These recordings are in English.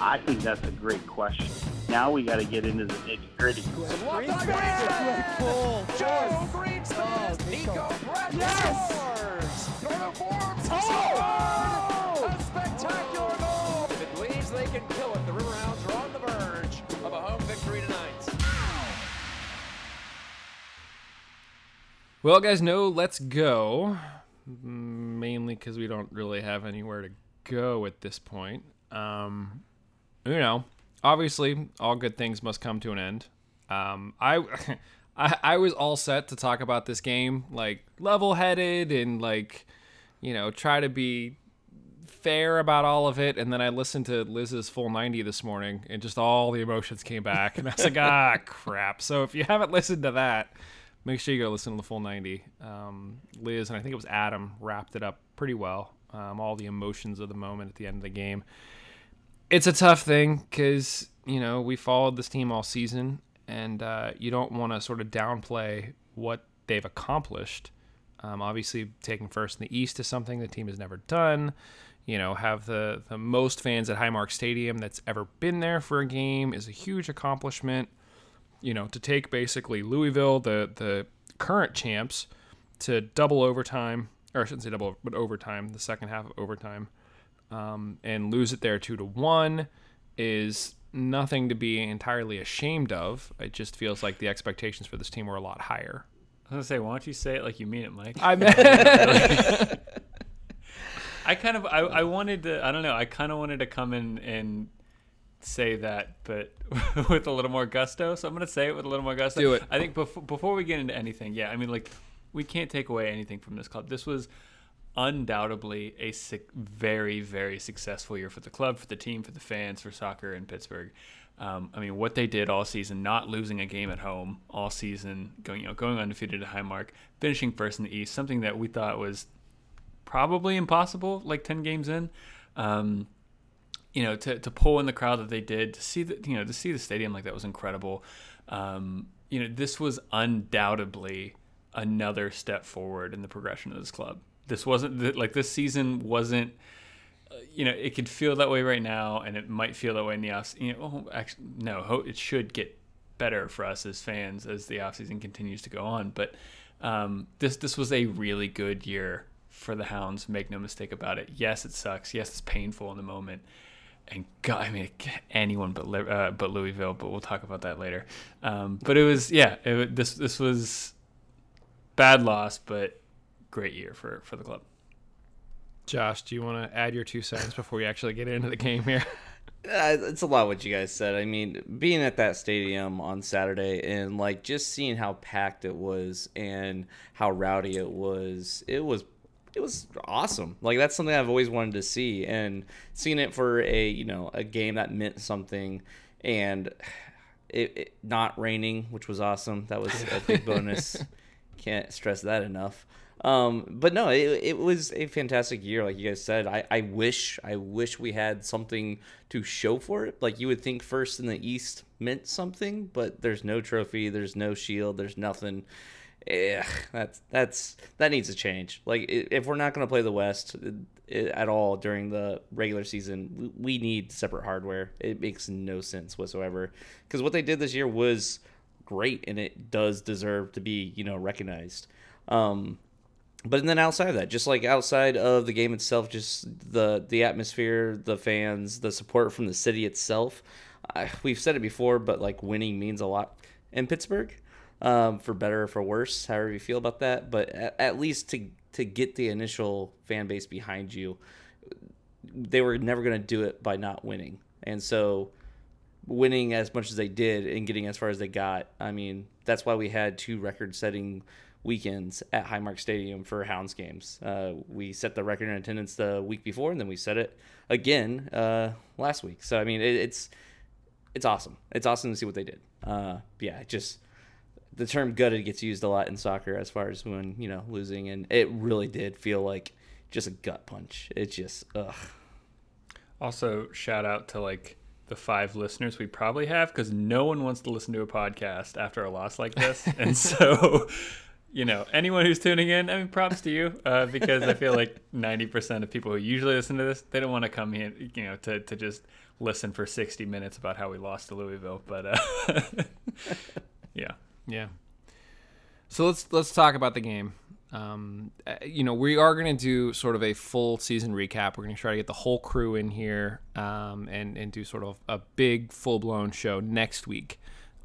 I think that's a great question. Now we got to get into the nitty-gritty. Nico, Brett, yes! Jordan Forbes, a spectacular goal! If it bleeds, they can kill it. The Riverhounds are on the verge of a home victory tonight. Well, guys, let's go. Mainly because we don't really have anywhere to go at this point. Obviously, all good things must come to an end. I was all set to talk about this game, like, level-headed and, like, you know, try to be fair about all of it. And then I listened to Liz's Full 90 this morning, and just all the emotions came back. And I was like, crap. So if you haven't listened to that, make sure you go listen to the Full 90. Liz, and I think it was Adam, wrapped it up pretty well. All the emotions of the moment at the end of the game. It's a tough thing because, you know, we followed this team all season, and you don't want to sort of downplay what they've accomplished. Obviously, taking first in the East is something the team has never done. You know, have the most fans at Highmark Stadium that's ever been there for a game is a huge accomplishment. You know, to take basically Louisville, the current champs, to double overtime, or I shouldn't say double, but overtime, the second half of overtime, and lose it there 2-1 is nothing to be entirely ashamed of. It just feels like the expectations for this team were a lot higher. I was going to say, why don't you say it like you mean it, Mike? I kind of wanted to come in and say that, but with a little more gusto. So I'm going to say it with a little more gusto. Do it. I think before we get into anything, we can't take away anything from this club. This was undoubtedly a very, very successful year for the club, for the team, for the fans, for soccer in Pittsburgh. What they did all season, not losing a game at home all season, going undefeated at Highmark, finishing first in the East, something that we thought was probably impossible, like 10 games in. To pull in the crowd that they did, to see the stadium like that was incredible. This was undoubtedly another step forward in the progression of this club. This wasn't like this season wasn't. It could feel that way right now, and it might feel that way in the off. It should get better for us as fans as the off season continues to go on. But this was a really good year for the Hounds. Make no mistake about it. Yes, it sucks. Yes, it's painful in the moment. And God, anyone but Louisville. But we'll talk about that later. But it was This was bad loss, but great year for the club. Josh, do you want to add your 2 cents before we actually get into the game here? It's a lot what you guys said. I mean, being at that stadium on Saturday and like just seeing how packed it was and how rowdy it was awesome. Like that's something I've always wanted to see, and seeing it for a game that meant something, and it not raining, which was awesome. That was a big bonus. Can't stress that enough. It was a fantastic year, like you guys said. I wish we had something to show for it. Like you would think first in the East meant something, but there's no trophy, there's no shield, there's nothing. That needs to change. Like if we're not going to play the West at all during the regular season, we need separate hardware. It makes no sense whatsoever, because what they did this year was great, and it does deserve to be recognized. But then outside of that, just like outside of the game itself, just the atmosphere, the fans, the support from the city itself. We've said it before, but like winning means a lot in Pittsburgh, for better or for worse, however you feel about that. But at least to get the initial fan base behind you, they were never going to do it by not winning. And so winning as much as they did and getting as far as they got, that's why we had 2 record-setting weekends at Highmark Stadium for Hounds games. We set the record in attendance the week before, and then we set it again last week. So it's awesome. It's awesome to see what they did. The term gutted gets used a lot in soccer as far as when losing, and it really did feel like just a gut punch. It's just ugh. Also, shout out to like the 5 listeners we probably have, because no one wants to listen to a podcast after a loss like this, and so. you know, anyone who's tuning in, I mean, props to you, because I feel like 90% of people who usually listen to this, they don't want to come here, you know, to just listen for 60 minutes about how we lost to Louisville. But yeah. Yeah. So let's talk about the game. You know, we are going to do sort of a full season recap. We're going to try to get the whole crew in here, and do sort of a big full-blown show next week.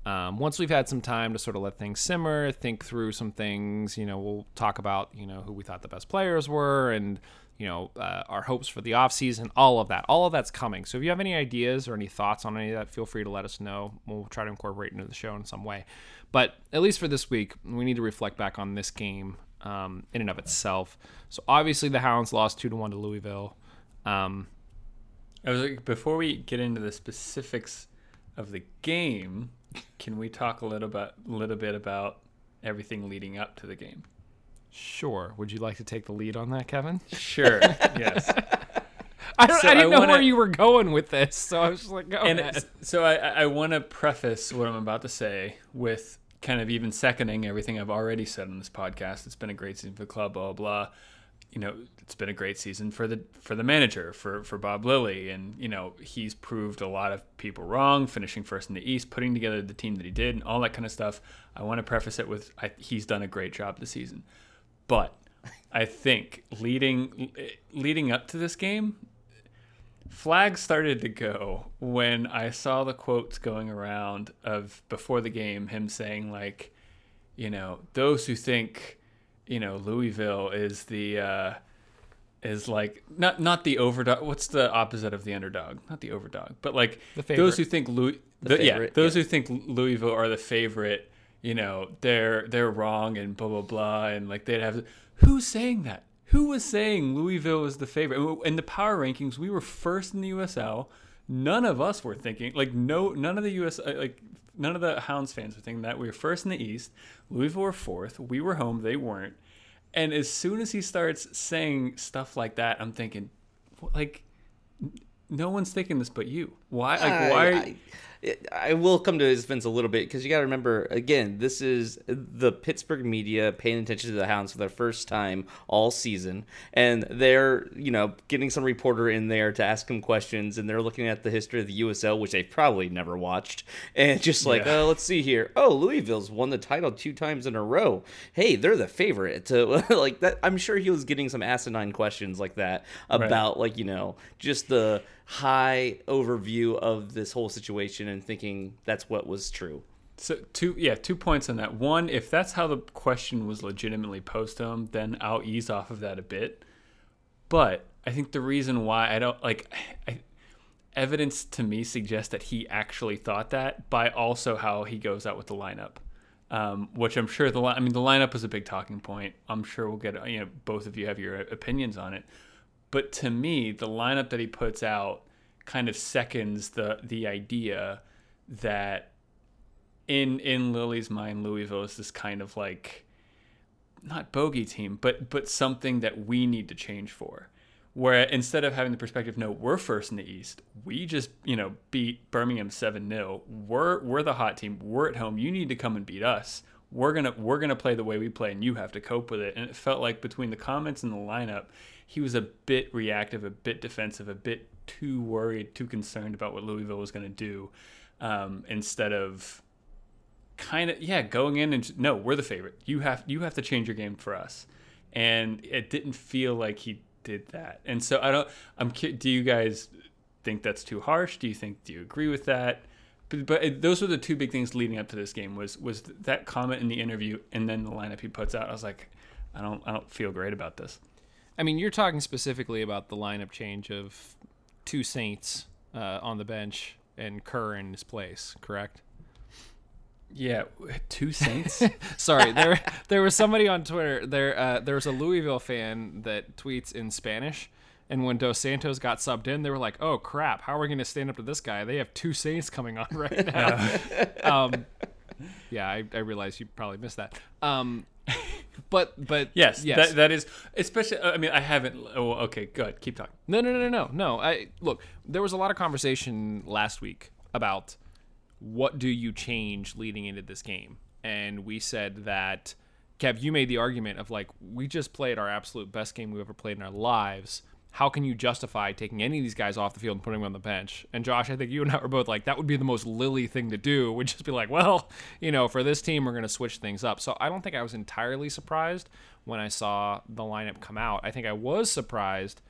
Once we've had some time to sort of let things simmer, think through some things, you know, we'll talk about, you know, who we thought the best players were and, you know, our hopes for the off season, all of that's coming. So if you have any ideas or any thoughts on any of that, feel free to let us know. We'll try to incorporate into the show in some way, but at least for this week, we need to reflect back on this game, in and of itself. So obviously the Hounds lost 2-1 to Louisville. I was like, before we get into the specifics of the game, can we talk a little bit about everything leading up to the game? Sure. Would you like to take the lead on that, Kevin? Sure. Yes. I didn't know where you were going with this, so I was just like, go ahead. So I want to preface what I'm about to say with kind of even seconding everything I've already said on this podcast. It's been a great season for the club, blah, blah, blah. You know, it's been a great season for the manager, for Bob Lilley. And, you know, he's proved a lot of people wrong, finishing first in the East, putting together the team that he did and all that kind of stuff. I want to preface it with he's done a great job this season. But I think leading up to this game, flags started to go when I saw the quotes going around of before the game, him saying, like, you know, those who think, you know, Louisville is the is like not the overdog. What's the opposite of the underdog? Not the overdog, but like the favorite. Those who think who think Louisville are the favorite, you know, they're wrong and blah blah blah, and like they'd have. Who's saying that? Who was saying Louisville was the favorite? In the power rankings, we were first in the USL. None of us were thinking none of the Hounds fans were thinking that. We were first in the East. Louisville were fourth. We were home. They weren't. And as soon as he starts saying stuff like that, I'm thinking, like, no one's thinking this but you. Why? Like, why? I will come to his defense a little bit, because you got to remember, again, this is the Pittsburgh media paying attention to the Hounds for their first time all season, and they're, you know, getting some reporter in there to ask him questions, and they're looking at the history of the USL, which they probably never watched, and just like, yeah. Let's see here. Oh, Louisville's won the title 2 times in a row. Hey, they're the favorite. So, like that, I'm sure he was getting some asinine questions like that about, right, like, you know, just the high overview of this whole situation and thinking that's what was true. So 2 points on that. One, if that's how the question was legitimately posed to him, then I'll ease off of that a bit. But I think the reason why I don't evidence to me suggests that he actually thought that by also how he goes out with the lineup, which I'm sure the lineup was a big talking point. I'm sure we'll get, you know, both of you have your opinions on it. But to me, the lineup that he puts out kind of seconds the idea that in Lily's mind, Louisville is this kind of like not bogey team, but something that we need to change for. Where instead of having the perspective, no, we're first in the East, we just, you know, beat Birmingham 7-0. We're the hot team. We're at home. You need to come and beat us. We're gonna play the way we play, and you have to cope with it. And it felt like between the comments and the lineup, he was a bit reactive, a bit defensive, a bit too worried, too concerned about what Louisville was going to do, instead of kind of, yeah, going in and, no, we're the favorite. You have to change your game for us. And it didn't feel like he did that. And so do you guys think that's too harsh? Do you agree with that? But those were the 2 big things leading up to this game was that comment in the interview and then the lineup he puts out. I was like, I don't feel great about this. I mean, you're talking specifically about the lineup change of 2 Saints on the bench and Kerr in his place, correct? Yeah, 2 Saints? Sorry, there was somebody on Twitter. There was a Louisville fan that tweets in Spanish, and when Dos Santos got subbed in, they were like, oh, crap, how are we going to stand up to this guy? They have 2 Saints coming on right now. Yeah, I realize you probably missed that. But yes. That is especially. I mean, I haven't. Oh, okay, good. Keep talking. No. There was a lot of conversation last week about what do you change leading into this game, and we said that Kev, you made the argument of like, we just played our absolute best game we've ever played in our lives. How can you justify taking any of these guys off the field and putting them on the bench? And Josh, I think you and I were both like, that would be the most Lilley thing to do. We'd just be like, well, you know, for this team, we're going to switch things up. So I don't think I was entirely surprised when I saw the lineup come out. I think I was surprised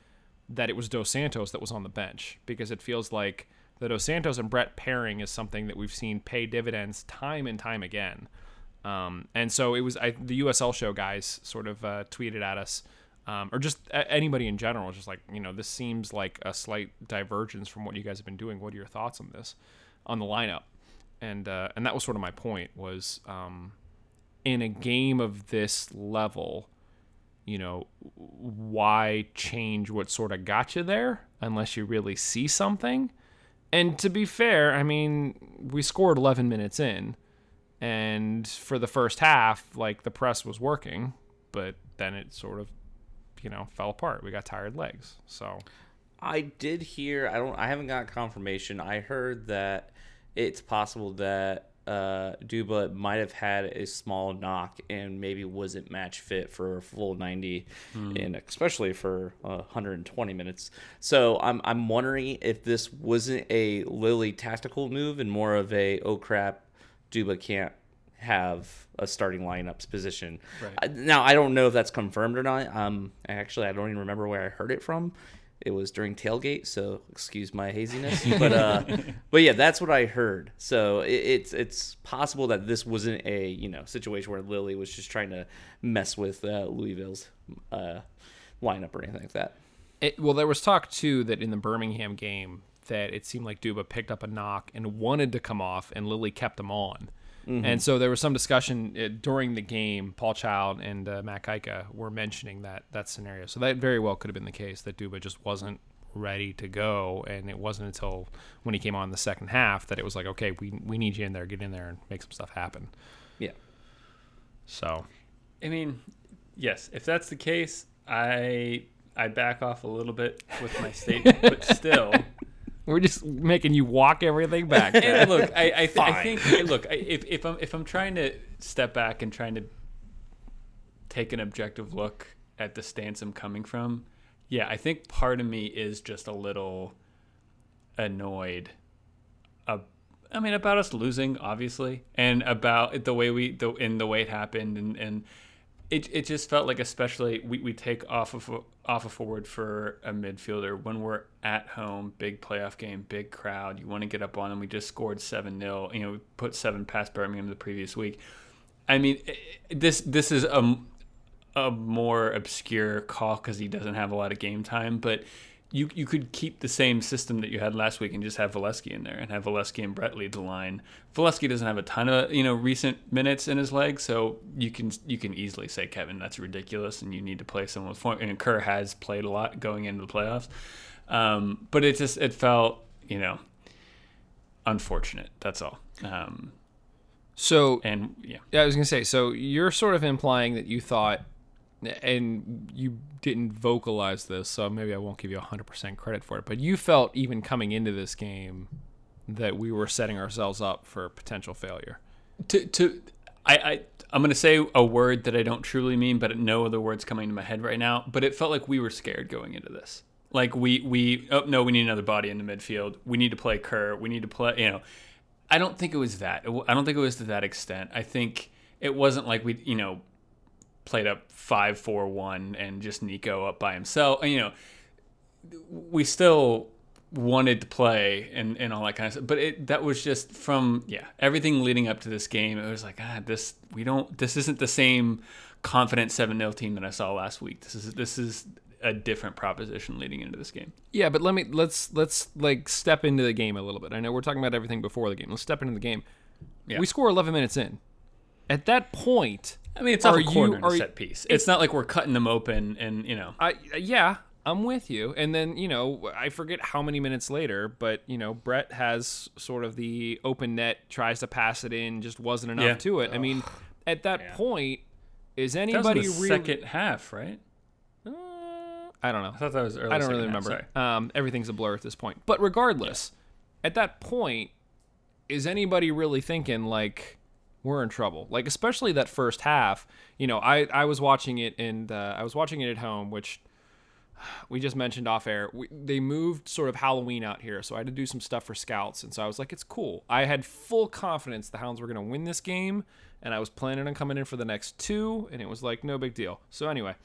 that it was Dos Santos that was on the bench, because it feels like the Dos Santos and Brett pairing is something that we've seen pay dividends time and time again. And so it was the USL show guys sort of tweeted at us, or just anybody in general, just like, you know, this seems like a slight divergence from what you guys have been doing. What are your thoughts on this, on the lineup? And that was sort of my point, was in a game of this level, you know, why change what sort of got you there unless you really see something? And to be fair, I mean, we scored 11 minutes in, and for the first half, like, the press was working, but then it sort of, you know, fell apart. We got tired legs. So I did hear, I haven't got confirmation. I heard that it's possible that Duba might have had a small knock and maybe wasn't match fit for a full 90, and especially for 120 minutes. So I'm wondering if this wasn't a Lilley tactical move and more of a, oh crap, Duba can't have a starting lineups position. Right. Now, I don't know if that's confirmed or not. Actually, I don't even remember where I heard it from. It was during tailgate, so excuse my haziness. But yeah, that's what I heard. So it's possible that this wasn't a, you know, situation where Lilley was just trying to mess with Louisville's lineup or anything like that. Well, there was talk too that in the Birmingham game that it seemed like Duba picked up a knock and wanted to come off, and Lilley kept him on. Mm-hmm. And so there was some discussion during the game. Paul Child and Matt Kaika were mentioning that scenario. So that very well could have been the case, that Duba just wasn't ready to go. And it wasn't until when he came on the second half that it was like, okay, we need you in there. Get in there and make some stuff happen. Yeah. So, I mean, yes, if that's the case, I back off a little bit with my statement, but still... We're just making you walk everything back. And look, I think if I'm trying to step back and trying to take an objective look at the stance I'm coming from, yeah, I think part of me is just a little annoyed. About us losing, obviously, and about the way it happened, and it just felt like, especially we take off a forward for a midfielder when we're at home, big playoff game, big crowd. You want to get up on them. We just scored 7-0. You know, we put 7 past Birmingham the previous week. I mean, this is a more obscure call because he doesn't have a lot of game time, but you could keep the same system that you had last week and just have Valesky in there and have Valesky and Brett lead the line. Valesky doesn't have a ton of, you know, recent minutes in his leg, so you can easily say, Kevin, that's ridiculous, and you need to play someone with form. And Kerr has played a lot going into the playoffs, but it felt, you know, unfortunate. That's all. I was gonna say. So you're sort of implying that you thought, and you didn't vocalize this, so maybe I won't give you 100% credit for it, but you felt even coming into this game that we were setting ourselves up for potential failure. I'm going to say a word that I don't truly mean, but no other word's coming to my head right now, but it felt like we were scared going into this. Like we need another body in the midfield. We need to play Kerr. We need to play, you know. I don't think it was that. I don't think it was to that extent. I think it wasn't like we, you know, played up 5-4-1 and just Nico up by himself. You know, we still wanted to play and all that kind of stuff. But that was just from, yeah, everything leading up to this game. It was like, this isn't the same confident 7-0 team that I saw last week. This is a different proposition leading into this game. Yeah, but let's like step into the game a little bit. I know we're talking about everything before the game. Let's step into the game. Yeah. We score 11 minutes in. At that point, I mean, it's off a corner and a set piece. It's not like we're cutting them open and, you know. Yeah, I'm with you. And then, you know, I forget how many minutes later, but, you know, Brett has sort of the open net, tries to pass it in, just wasn't enough to it. I mean, at that point, is anybody really... That was the second half, right? I don't know. I thought that was early. I don't really remember. Everything's a blur at this point. But regardless, at that point, is anybody really thinking, like... we're in trouble. Like, especially that first half, you know, I was watching it and I was watching it at home, which we just mentioned off air. They moved sort of Halloween out here, so I had to do some stuff for scouts. And so I was like, it's cool. I had full confidence the Hounds were going to win this game, and I was planning on coming in for the next two, and it was like, no big deal. So anyway,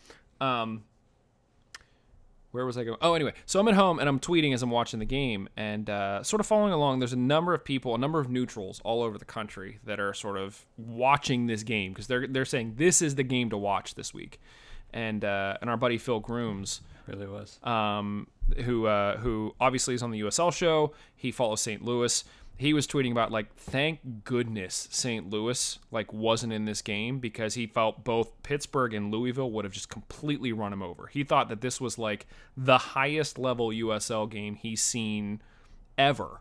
where was I going? Oh, anyway, so I'm at home and I'm tweeting as I'm watching the game and sort of following along. There's a number of people, a number of neutrals all over the country that are sort of watching this game because they're saying this is the game to watch this week. And our buddy Phil Grooms really was who obviously is on the USL show. He follows St. Louis. He was tweeting about, like, thank goodness St. Louis, like, wasn't in this game because he felt both Pittsburgh and Louisville would have just completely run him over. He thought that this was, like, the highest level USL game he's seen ever,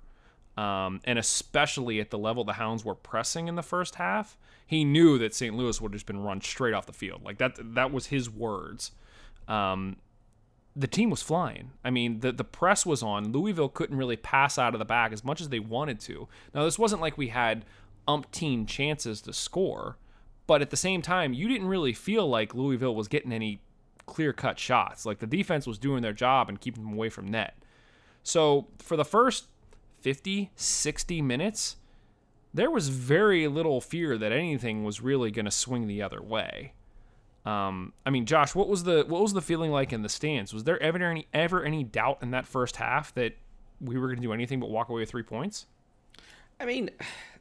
and especially at the level the Hounds were pressing in the first half. He knew that St. Louis would have just been run straight off the field. Like, that was his words. The team was flying. I mean, the press was on. Louisville couldn't really pass out of the back as much as they wanted to. Now, this wasn't like we had umpteen chances to score, but at the same time, you didn't really feel like Louisville was getting any clear-cut shots. Like, the defense was doing their job and keeping them away from net. So, for the first 50, 60 minutes, there was very little fear that anything was really going to swing the other way. I mean, Josh, what was the feeling like in the stands? Was there ever any doubt in that first half that we were going to do anything but walk away with 3 points? I mean,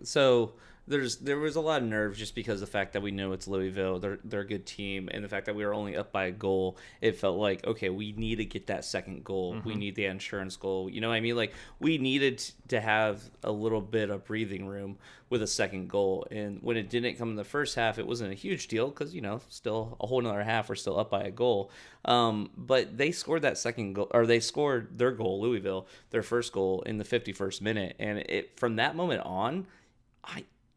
so there was a lot of nerves just because of the fact that we know it's Louisville, they're a good team, and the fact that we were only up by a goal, it felt like, okay, we need to get that second goal. Mm-hmm. We need the insurance goal. You know what I mean? Like, we needed to have a little bit of breathing room with a second goal. And when it didn't come in the first half, it wasn't a huge deal because, you know, still a whole nother half, we're still up by a goal. But they scored that second goal, or they scored their goal, Louisville, their first goal in the 51st minute. And it from that moment on,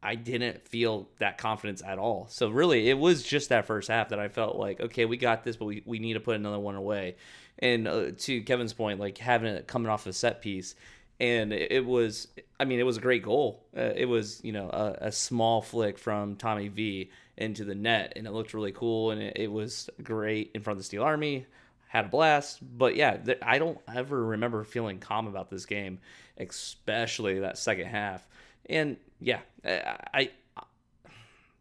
I didn't feel that confidence at all. So really, it was just that first half that I felt like, okay, we got this, but we need to put another one away. And to Kevin's point, like having it coming off a set piece, and it was a great goal. It was, you know, a small flick from Tommy V into the net, and it looked really cool, and it was great in front of the Steel Army. Had a blast, but yeah, I don't ever remember feeling calm about this game, especially that second half. And yeah,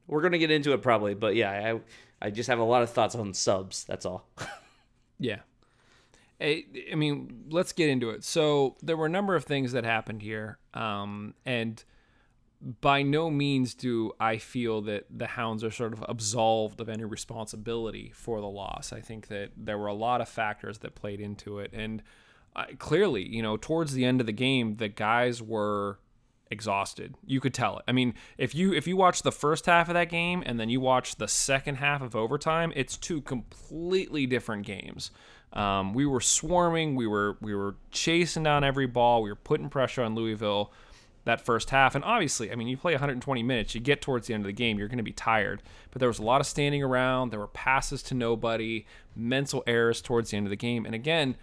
we're going to get into it probably, but yeah, I just have a lot of thoughts on subs, that's all. Yeah. I mean, let's get into it. So there were a number of things that happened here, and by no means do I feel that the Hounds are sort of absolved of any responsibility for the loss. I think that there were a lot of factors that played into it, and clearly, you know, towards the end of the game, the guys were exhausted. You could tell it. I mean, if you watch the first half of that game and then you watch the second half of overtime, it's two completely different games. We were swarming, we were chasing down every ball, we were putting pressure on Louisville that first half. And obviously, I mean, you play 120 minutes, you get towards the end of the game, you're going to be tired. But there was a lot of standing around, there were passes to nobody, mental errors towards the end of the game. And again,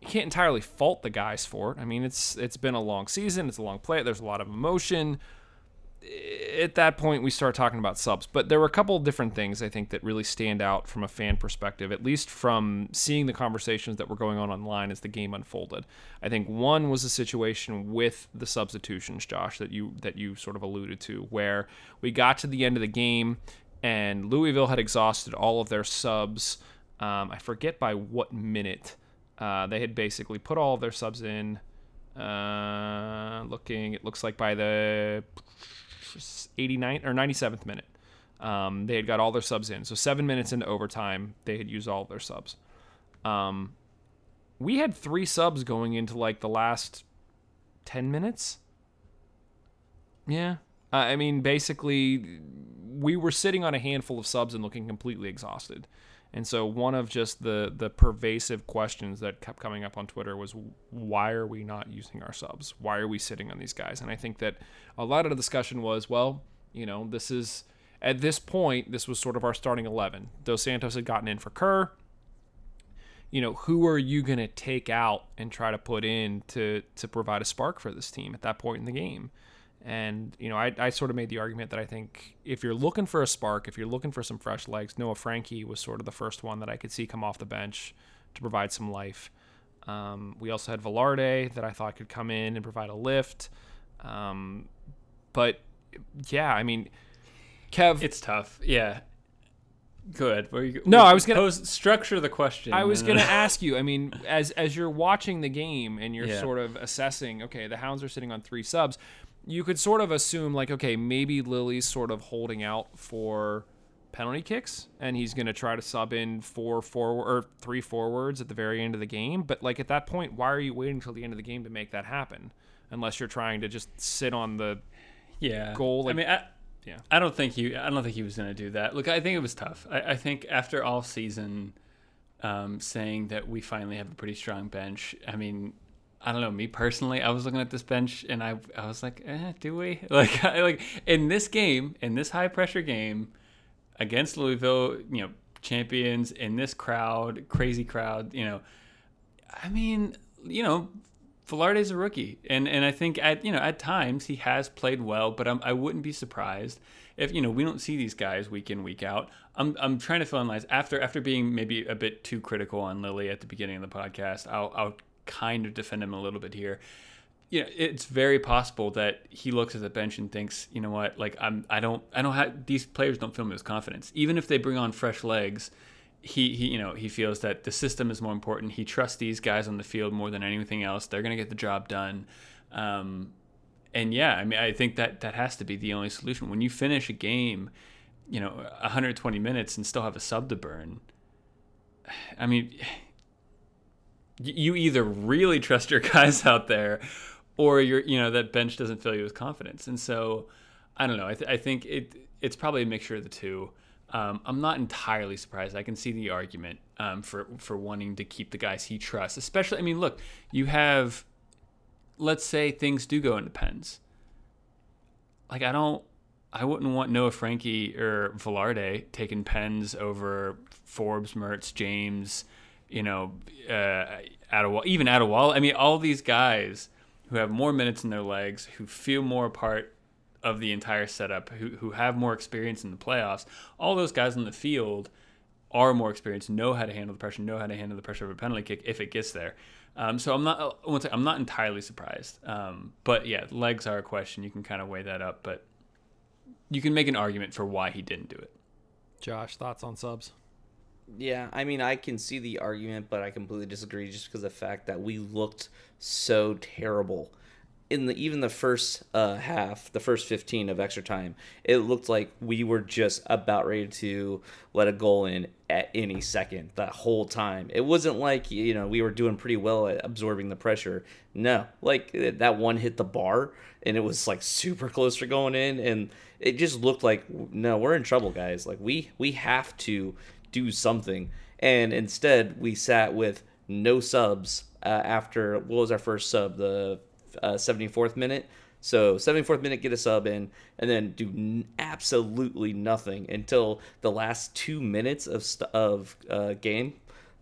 you can't entirely fault the guys for it. I mean, it's been a long season, it's a long play, there's a lot of emotion. At that point, we start talking about subs. But there were a couple of different things, I think, that really stand out from a fan perspective, at least from seeing the conversations that were going on online as the game unfolded. I think one was a situation with the substitutions, Josh, that you sort of alluded to, where we got to the end of the game and Louisville had exhausted all of their subs. I forget by what minute. They had basically put all of their subs in. It looks like by the 89th or 97th minute, they had got all their subs in. So 7 minutes into overtime, they had used all of their subs. We had 3 subs going into like the last 10 minutes. Yeah. I mean, basically, we were sitting on a handful of subs and looking completely exhausted. And so one of just the pervasive questions that kept coming up on Twitter was, why are we not using our subs? Why are we sitting on these guys? And I think that a lot of the discussion was, well, you know, this is, at this point, this was sort of our starting 11. Dos Santos had gotten in for Kerr. You know, who are you going to take out and try to put in to provide a spark for this team at that point in the game? And, you know, I sort of made the argument that I think if you're looking for a spark, if you're looking for some fresh legs, Noah Franke was sort of the first one that I could see come off the bench to provide some life. We also had Velarde that I thought could come in and provide a lift. But, yeah, I mean, Kev... It's tough, yeah. Good. No, I was going to... Structure the question. I was going to ask you, I mean, as you're watching the game and you're sort of assessing, okay, the Hounds are sitting on three subs... You could sort of assume, like, okay, maybe Lilley's sort of holding out for penalty kicks, and he's going to try to sub in three forwards at the very end of the game. But, like, at that point, why are you waiting until the end of the game to make that happen? Unless you're trying to just sit on the goal. Like, I mean, I don't think he was going to do that. Look, I think it was tough. I think after all season, saying that we finally have a pretty strong bench, I mean. I don't know, me personally, I was looking at this bench and I was like, do we? Like in this game, in this high pressure game against Louisville, you know, champions, in this crowd, crazy crowd, you know, I mean, you know, Velarde's a rookie. And I think at times he has played well, but I wouldn't be surprised if, you know, we don't see these guys week in, week out. I'm trying to fill in lines after being maybe a bit too critical on Lilley at the beginning of the podcast. I'll kind of defend him a little bit here. You know, it's very possible that he looks at the bench and thinks, you know what, like I don't have these players don't fill me with confidence. Even if they bring on fresh legs, he feels that the system is more important. He trusts these guys on the field more than anything else. They're going to get the job done. And yeah, I mean, I think that has to be the only solution. When you finish a game, you know, 120 minutes and still have a sub to burn. I mean, you either really trust your guys out there or that bench doesn't fill you with confidence. And so, I don't know. I think it's probably a mixture of the two. I'm not entirely surprised. I can see the argument for wanting to keep the guys he trusts. Especially, I mean, look, you have, let's say things do go into pens. Like, I wouldn't want Noah Franke or Velarde taking pens over Forbes, Mertz, James, you know, Adewale. I mean, all these guys who have more minutes in their legs, who feel more a part of the entire setup, who have more experience in the playoffs, all those guys in the field are more experienced, know how to handle the pressure of a penalty kick if it gets there. So I'm not entirely surprised. But yeah, legs are a question. You can kind of weigh that up, but you can make an argument for why he didn't do it. Josh, thoughts on subs? Yeah, I mean, I can see the argument, but I completely disagree just because of the fact that we looked so terrible. In the first half, the first 15 of extra time, it looked like we were just about ready to let a goal in at any second that whole time. It wasn't like, you know, we were doing pretty well at absorbing the pressure. No, like that one hit the bar, and it was like super close to going in, and it just looked like, no, we're in trouble, guys. Like we have to do something, and instead we sat with no subs after what was our first sub, the 74th minute. So 74th minute, get a sub in, and then do absolutely nothing until the last 2 minutes of game.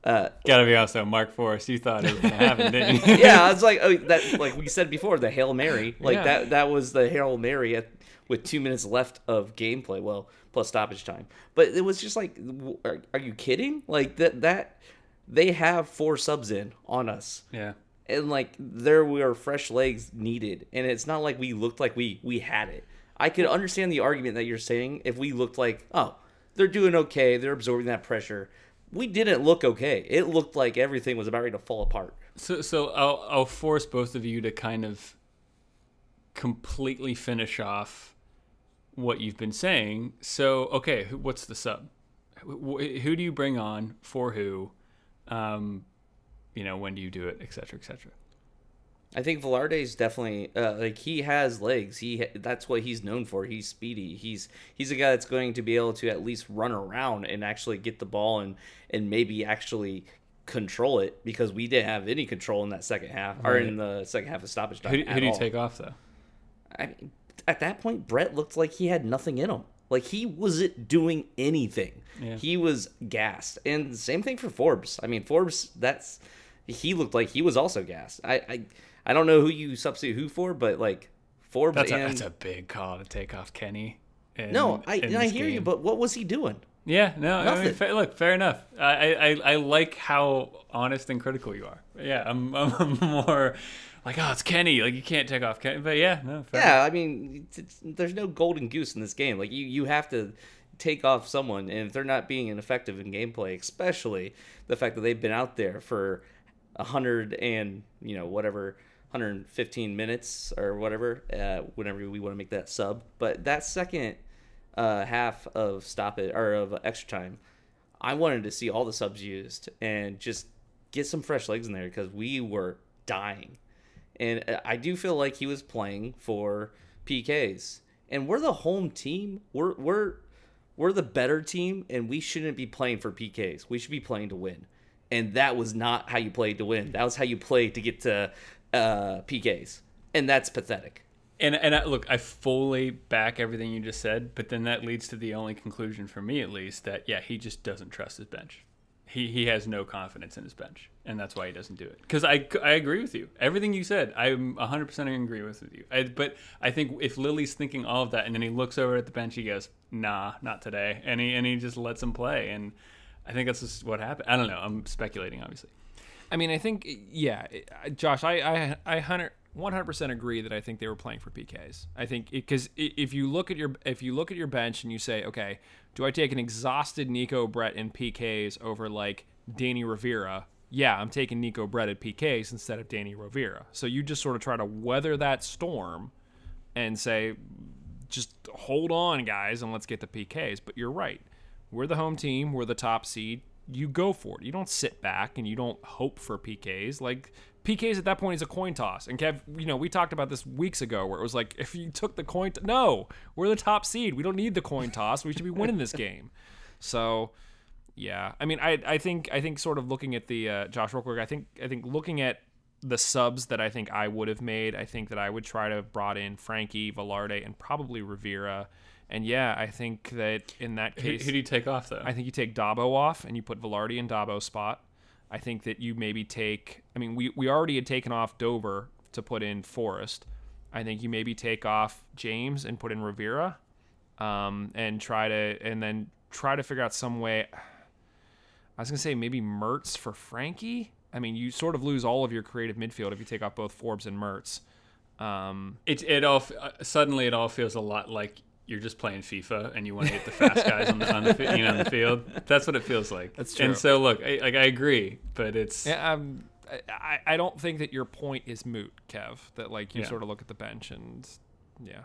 Gotta be honest though, Mark Forrest, you thought it was gonna happen, didn't you? Yeah, I was like, oh, that, like we said before, the Hail Mary, like that was the Hail Mary with 2 minutes left of gameplay. Well, plus stoppage time. But it was just like, are you kidding? Like that they have four subs in on us. Yeah. And like there were fresh legs needed, and it's not like we looked like we had it. I could understand the argument that you're saying if we looked like, oh, they're doing okay, they're absorbing that pressure. We didn't look okay. It looked like everything was about ready to fall apart. So I'll force both of you to kind of completely finish off what you've been saying. So, okay, what's the sub? Who do you bring on for who? You know, when do you do it, et cetera, et cetera? I think Velarde's definitely like, he has legs. That's what he's known for. He's speedy. He's a guy that's going to be able to at least run around and actually get the ball and maybe actually control it, because we didn't have any control in that second half, or in the second half of stoppage time. Who do you take off though? I mean, at that point, Brett looked like he had nothing in him. Like he wasn't doing anything. Yeah. He was gassed, and same thing for Forbes. I mean, Forbes, he looked like he was also gassed. I don't know who you substitute who for, but like Forbes. That's a big call to take off Kenny. I hear you, but what was he doing? Yeah, no, nothing. I mean, fair enough. I like how honest and critical you are. Yeah, I'm more like, oh, it's Kenny. Like, you can't take off Kenny. But yeah, no, fair enough. I mean, there's no golden goose in this game. Like, you have to take off someone, and if they're not being ineffective in gameplay, especially the fact that they've been out there for 115 minutes or whatever, whenever we want to make that sub. But that second half of extra time, I wanted to see all the subs used and just get some fresh legs in there because we were dying. And I do feel like he was playing for PKs, and we're the home team. We're the better team, and we shouldn't be playing for PKs. We should be playing to win. And that was not how you played to win. That was how you played to get to PKs. And that's pathetic. And I fully back everything you just said, but then that leads to the only conclusion for me, at least, that, yeah, he just doesn't trust his bench. He has no confidence in his bench, and that's why he doesn't do it. Because I agree with you. Everything you said, I'm 100% agree with you. But I think if Lilley's thinking all of that, and then he looks over at the bench, he goes, nah, not today. And he just lets him play. And I think that's just what happened. I don't know. I'm speculating, obviously. I mean, I think, yeah, Josh, I 100% agree that I think they were playing for PKs. I think because if you look at your bench and you say, okay, do I take an exhausted Nico, Brett, and PKs over like Danny Rivera? Yeah, I'm taking Nico, Brett, at PKs instead of Danny Rivera. So you just sort of try to weather that storm and say, just hold on, guys, and let's get the PKs. But you're right. We're the home team. We're the top seed. You go for it. You don't sit back and you don't hope for PKs. Like, PKs at that point is a coin toss. And Kev, we talked about this weeks ago where it was like, if you took the coin, no, we're the top seed. We don't need the coin toss. We should be winning this game. So, yeah. I mean, I think sort of looking at the Josh real quick. I think looking at the subs that I think I would have made. I think that I would try to have brought in Frankie, Velarde, and probably Rivera. And yeah, I think that in that case... Who do you take off, though? I think you take Dabo off, and you put Velarde in Dabo's spot. I think that you maybe take... I mean, we already had taken off Dober to put in Forrest. I think you maybe take off James and put in Rivera, and try to figure out some way... I was going to say maybe Mertz for Frankie? I mean, you sort of lose all of your creative midfield if you take off both Forbes and Mertz. Suddenly it all feels a lot like... You're just playing FIFA and you want to hit the fast guys on the field. That's what it feels like. That's true. And so, look, I agree, but it's... Yeah, I don't think that your point is moot, Kev, that, like, you sort of look at the bench and, yeah.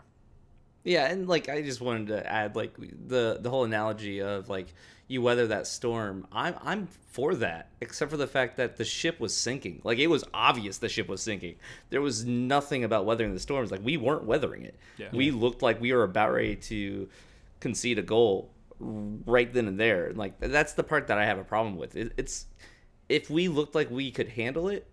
Yeah, and, like, I just wanted to add, like, the whole analogy of, like, you weather that storm. I'm for that, except for the fact that the ship was sinking. Like, it was obvious the ship was sinking. There was nothing about weathering the storms. Like, we weren't weathering it. Yeah. We looked like we were about ready to concede a goal right then and there. And, like, that's the part that I have a problem with. It's if we looked like we could handle it,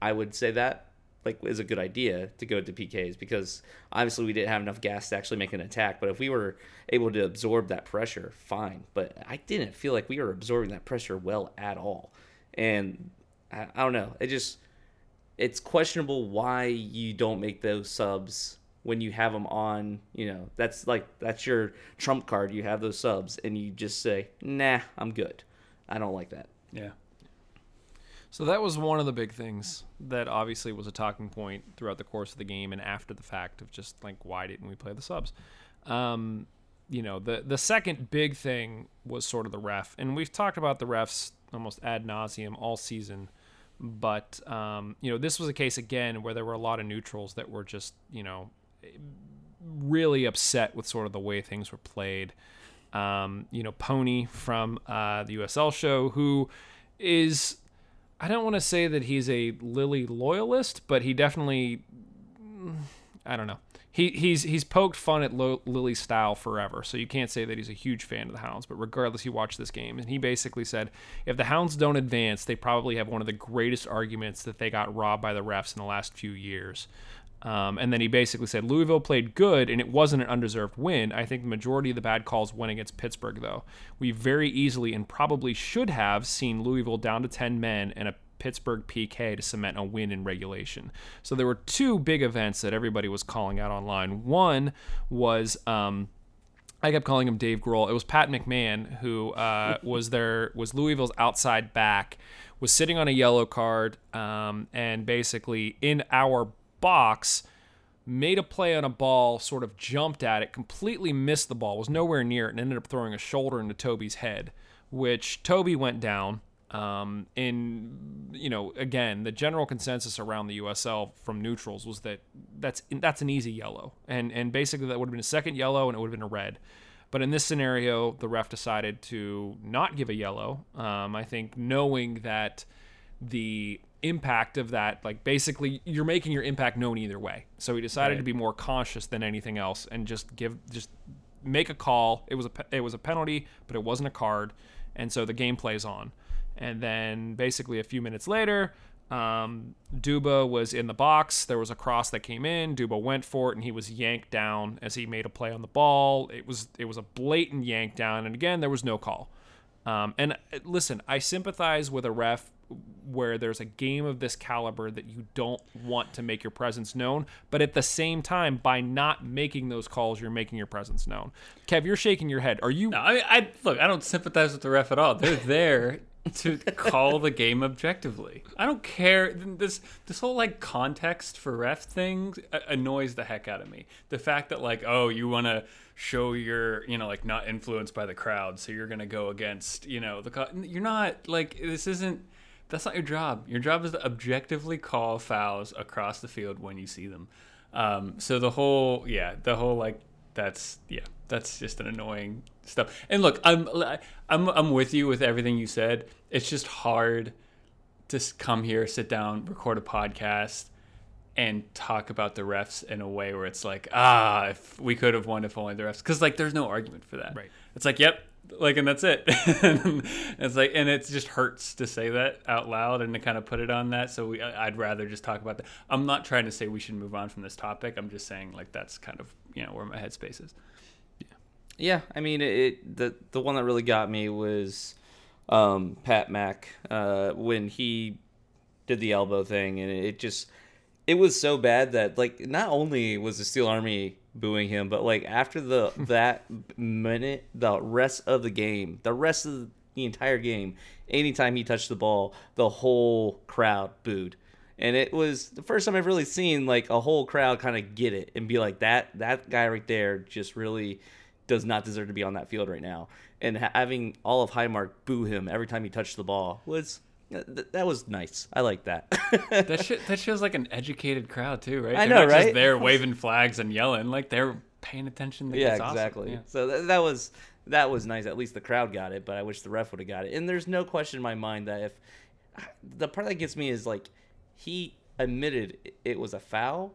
I would say that. Like, is a good idea to go to PKs because obviously we didn't have enough gas to actually make an attack. But if we were able to absorb that pressure, fine. But I didn't feel like we were absorbing that pressure well at all. And I don't know. It's questionable why you don't make those subs when you have them on. That's your trump card. You have those subs and you just say, nah, I'm good. I don't like that. Yeah. So that was one of the big things that obviously was a talking point throughout the course of the game and after the fact of just like, why didn't we play the subs? The second big thing was sort of the ref. And we've talked about the refs almost ad nauseum all season. But, this was a case, again, where there were a lot of neutrals that were just, really upset with sort of the way things were played. Pony from the USL show, who is... I don't want to say that he's a Lilley loyalist, but he definitely, I don't know. He's poked fun at Lilley's style forever, so you can't say that he's a huge fan of the Hounds, but regardless, he watched this game, and he basically said, if the Hounds don't advance, they probably have one of the greatest arguments that they got robbed by the refs in the last few years. And then he basically said, Louisville played good, and it wasn't an undeserved win. I think the majority of the bad calls went against Pittsburgh, though. We very easily and probably should have seen Louisville down to 10 men and a Pittsburgh PK to cement a win in regulation. So there were two big events that everybody was calling out online. One was, I kept calling him Dave Grohl. It was Pat McMahon, who was Louisville's outside back, was sitting on a yellow card, and basically in our box made a play on a ball, sort of jumped at it, completely missed the ball, was nowhere near it, and ended up throwing a shoulder into Toby's head, which Toby went down. Again, the general consensus around the USL from neutrals was that that's an easy yellow. And basically that would have been a second yellow and it would have been a red. But in this scenario, the ref decided to not give a yellow. I think knowing that the impact of that, like basically you're making your impact known either way. So he decided to be more cautious than anything else and just make a call. It was a penalty, but it wasn't a card. And so the game plays on. And then basically a few minutes later, Duba was in the box. There was a cross that came in. Duba went for it, and he was yanked down as he made a play on the ball. It was a blatant yank down, and again, there was no call. And listen, I sympathize with a ref where there's a game of this caliber that you don't want to make your presence known, but at the same time, by not making those calls, you're making your presence known. Kev, you're shaking your head. Are you? No, I look. I don't sympathize with the ref at all. They're there. To call the game objectively. I don't care. This whole like context for ref thing annoys the heck out of me. The fact that like, oh, you want to show you're, you know, like not influenced by the crowd, so you're going to go against, you know, you're not like, that's not your job. Your job is to objectively call fouls across the field when you see them. So that's just an annoying stuff. And look, I'm with you with everything you said. It's just hard to come here, sit down, record a podcast, and talk about the refs in a way where it's like, if we could have won if only the refs, because like there's no argument for that. Right. It's like, yep, like, and that's it. And it's like, and it just hurts to say that out loud and to kind of put it on that. So I'd rather just talk about that. I'm not trying to say we should move on from this topic. I'm just saying like that's kind of, you know, where my headspace is. Yeah, I mean, the one that really got me was Pat Mack when he did the elbow thing, and it was so bad that like not only was the Steel Army booing him, but like after that minute, the rest of the entire game, anytime he touched the ball, the whole crowd booed. And it was the first time I've really seen like a whole crowd kind of get it and be like, that guy right there just really does not deserve to be on that field right now. And having all of Highmark boo him every time he touched the ball that was nice. I like that. That shows like an educated crowd too, right? I know, right? They're not just there waving flags and yelling, like they're paying attention. To yeah, exactly. Awesome. Yeah. So that was nice. At least the crowd got it, but I wish the ref would have got it. And there's no question in my mind that if the part that gets me is like he admitted it was a foul,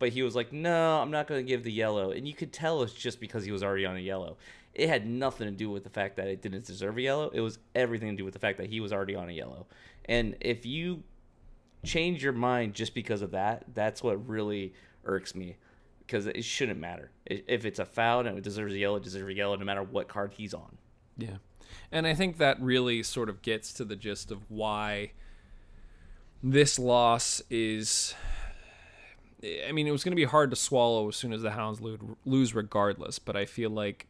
but he was like, no, I'm not going to give the yellow. And you could tell it's just because he was already on a yellow. It had nothing to do with the fact that it didn't deserve a yellow. It was everything to do with the fact that he was already on a yellow. And if you change your mind just because of that, that's what really irks me, because it shouldn't matter. If it's a foul and it deserves a yellow, it deserves a yellow no matter what card he's on. Yeah. And I think that really sort of gets to the gist of why this loss is... I mean, it was going to be hard to swallow as soon as the Hounds lose regardless, but I feel like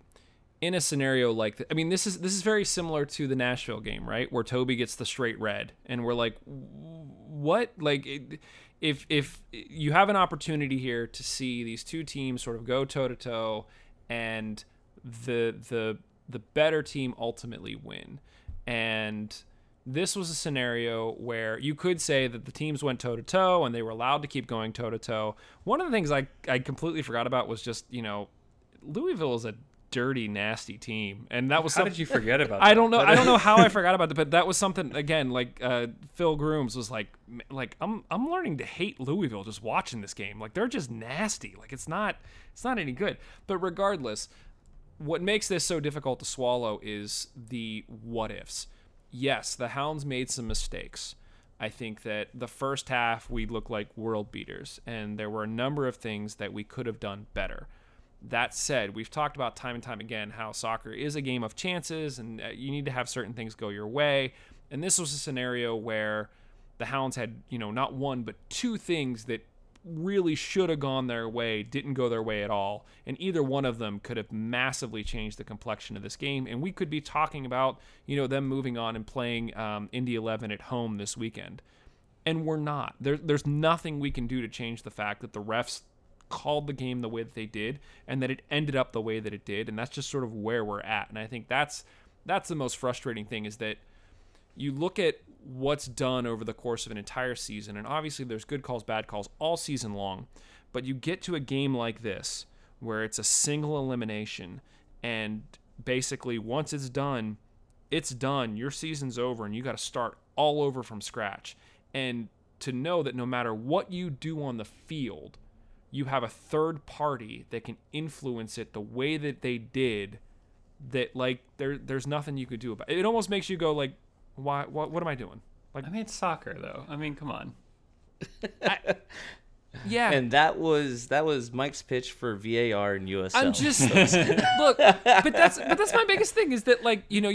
in a scenario like that, I mean, this is very similar to the Nashville game, right? Where Toby gets the straight red and we're like, what? Like if you have an opportunity here to see these two teams sort of go toe to toe and the better team ultimately win. And this was a scenario where you could say that the teams went toe-to-toe and they were allowed to keep going toe-to-toe. One of the things I completely forgot about was just, you know, Louisville is a dirty, nasty team. And that was how did you forget about that? I don't know. I don't know how I forgot about that, but that was something, again, like Phil Grooms was like I'm learning to hate Louisville just watching this game. Like, they're just nasty. Like, it's not any good. But regardless, what makes this so difficult to swallow is the what-ifs. Yes, the Hounds made some mistakes. I think that the first half, we looked like world beaters, and there were a number of things that we could have done better. That said, we've talked about time and time again how soccer is a game of chances, and you need to have certain things go your way. And this was a scenario where the Hounds had, you know, not one, but two things that really should have gone their way, didn't go their way at all. And either one of them could have massively changed the complexion of this game. And we could be talking about, you know, them moving on and playing Indy 11 at home this weekend. And we're not. There's nothing we can do to change the fact that the refs called the game the way that they did and that it ended up the way that it did. And that's just sort of where we're at. And I think that's the most frustrating thing, is that you look at what's done over the course of an entire season, and obviously there's good calls, bad calls all season long, but you get to a game like this where it's a single elimination, and basically once it's done, it's done. Your season's over, and you got to start all over from scratch. And to know that no matter what you do on the field, you have a third party that can influence it the way that they did, that like there's nothing you could do about it. It almost makes you go like, why? What am I doing? Like, I mean, it's soccer, though. I mean, come on. Yeah. And that was Mike's pitch for VAR and USL. I'm just look, but that's my biggest thing, is that, like, you know,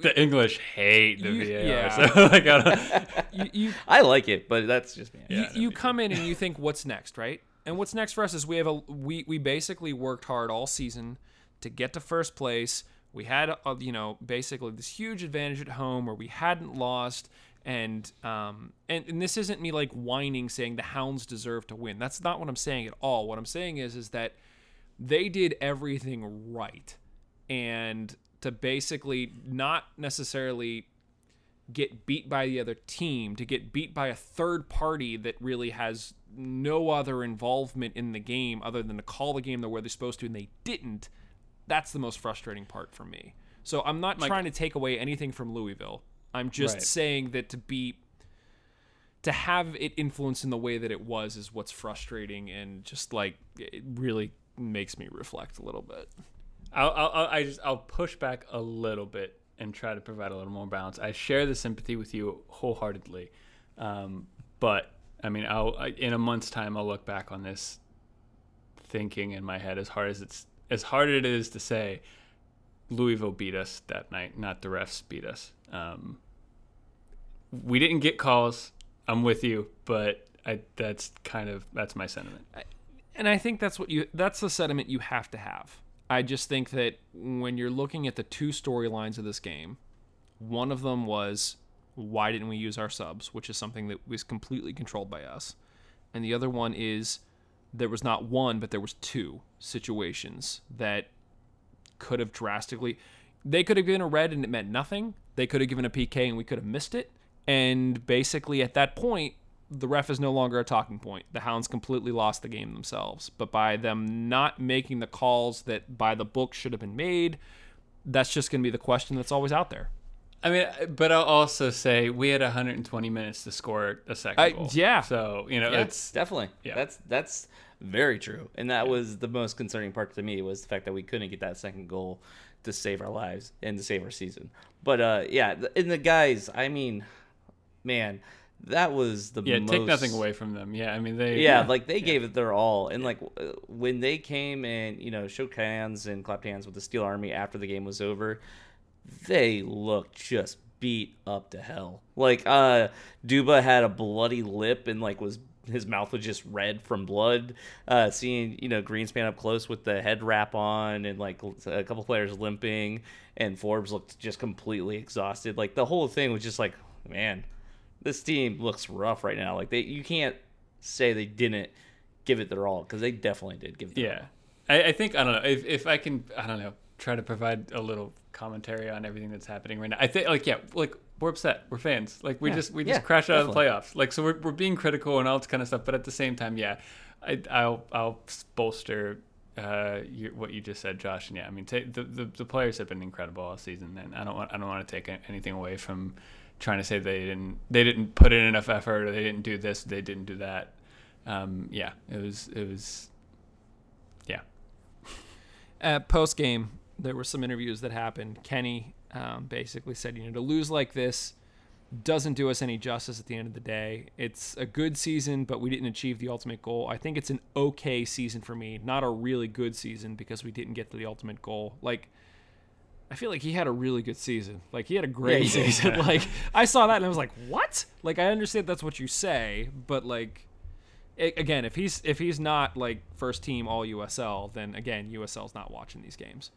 the English hate the VAR. Yeah. So I gotta. I like it, but that's just me. Yeah, you come in and you think, what's next, right? And what's next for us is we basically worked hard all season to get to first place. We had, you know, basically this huge advantage at home where we hadn't lost, and this isn't me like whining saying the Hounds deserve to win. That's not what I'm saying at all. What I'm saying is that they did everything right, and to basically not necessarily get beat by the other team, to get beat by a third party that really has no other involvement in the game other than to call the game the way they're supposed to, and they didn't. That's the most frustrating part for me. So I'm not trying to take away anything from Louisville. I'm just saying that to have it influenced in the way that it was is what's frustrating, and just like it really makes me reflect a little bit. I'll push back a little bit and try to provide a little more balance. I share the sympathy with you wholeheartedly, but I mean, in a month's time, I'll look back on this thinking in my head, as hard as it is to say, Louisville beat us that night, not the refs beat us. We didn't get calls. I'm with you, but that's my sentiment. And I think that's the sentiment you have to have. I just think that when you're looking at the two storylines of this game, one of them was, why didn't we use our subs, which is something that was completely controlled by us. And the other one is, there was not one, but there was two situations that could have drastically... They could have given a red and it meant nothing. They could have given a PK and we could have missed it. And basically at that point, the ref is no longer a talking point. The Hounds completely lost the game themselves. But by them not making the calls that by the book should have been made, that's just going to be the question that's always out there. I mean, but I'll also say we had 120 minutes to score a second goal. Yeah. So, you know, it's definitely, that's very true. And that was the most concerning part to me, was the fact that we couldn't get that second goal to save our lives and to save our season. But and the guys, I mean, man, that was the most. Yeah, take nothing away from them. Yeah, I mean, they. Yeah, like they gave it their all. And like when they came and, you know, shook hands and clapped hands with the Steel Army after the game was over, they looked just beat up to hell. Like, Duba had a bloody lip and, like, his mouth was just red from blood. Seeing, you know, Greenspan up close with the head wrap on and, like, a couple players limping. And Forbes looked just completely exhausted. Like, the whole thing was just like, man, this team looks rough right now. Like, you can't say they didn't give it their all, because they definitely did give it their all. I think, I don't know, if I can, I don't know, try to provide a little commentary on everything that's happening right now. I think, like, we're upset. We're fans. Like, we just crashed out definitely. Of the playoffs. Like, so we're being critical and all this kind of stuff. But at the same time, I'll bolster what you just said, Josh. And I mean, the players have been incredible all season, and I don't want to take anything away from trying to say they didn't put in enough effort, or they didn't do this, they didn't do that. It was. Post game, there were some interviews that happened. Kenny basically said, you know, to lose like this doesn't do us any justice at the end of the day. It's a good season, but we didn't achieve the ultimate goal. I think it's an okay season for me, not a really good season, because we didn't get to the ultimate goal. Like, I feel like he had a really good season. Like, he had a great season. Yeah. Like, I saw that and I was like, what? Like, I understand that's what you say, but, like, again, if he's not, like, first team all USL, then, again, USL's not watching these games.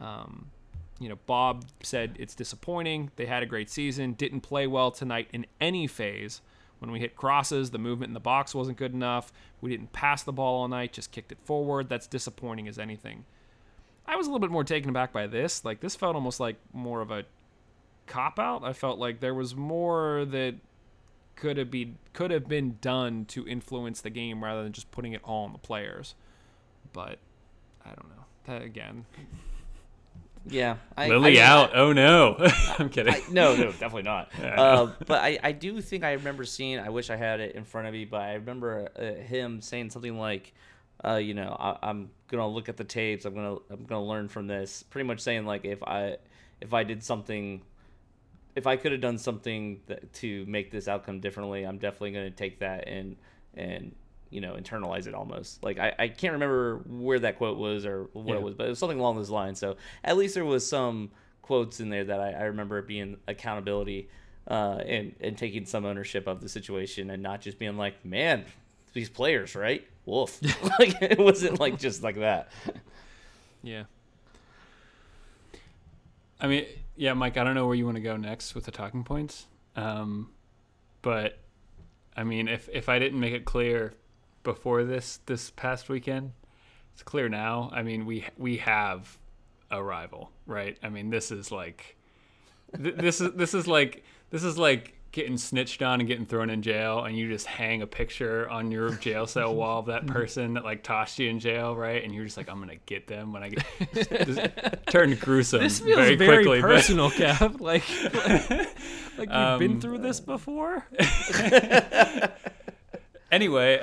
You know, Bob said it's disappointing. They had a great season. Didn't play well tonight in any phase. When we hit crosses, the movement in the box wasn't good enough. We didn't pass the ball all night, just kicked it forward. That's disappointing as anything. I was a little bit more taken aback by this. Like, this felt almost like more of a cop-out. I felt like there was more that could have been done to influence the game rather than just putting it all on the players. But I don't know. That, again... Yeah, Lily out. Oh no, I'm kidding. No, definitely not. But I do think I remember seeing. I wish I had it in front of me, but I remember him saying something like, "You know, I'm gonna look at the tapes. I'm gonna learn from this." Pretty much saying like, if I did something, if I could have done something to make this outcome differently, I'm definitely gonna take that and you know, internalize it almost. Like, I can't remember where that quote was or what it was, but it was something along those lines. So at least there was some quotes in there that I remember being accountability and taking some ownership of the situation and not just being like, man, these players, right? Woof. Like, it wasn't like just like that. Yeah. I mean, yeah, Mike, I don't know where you want to go next with the talking points. But I mean, if I didn't make it clear before this past weekend, it's clear now. I mean, we have a rival, right? I mean, this is like this is like getting snitched on and getting thrown in jail, and you just hang a picture on your jail cell wall of that person that like tossed you in jail, right? And you're just like, I'm gonna get them when I get. Just turned gruesome. This feels very quickly, personal, but... Cap. Like you've been through this before. Anyway,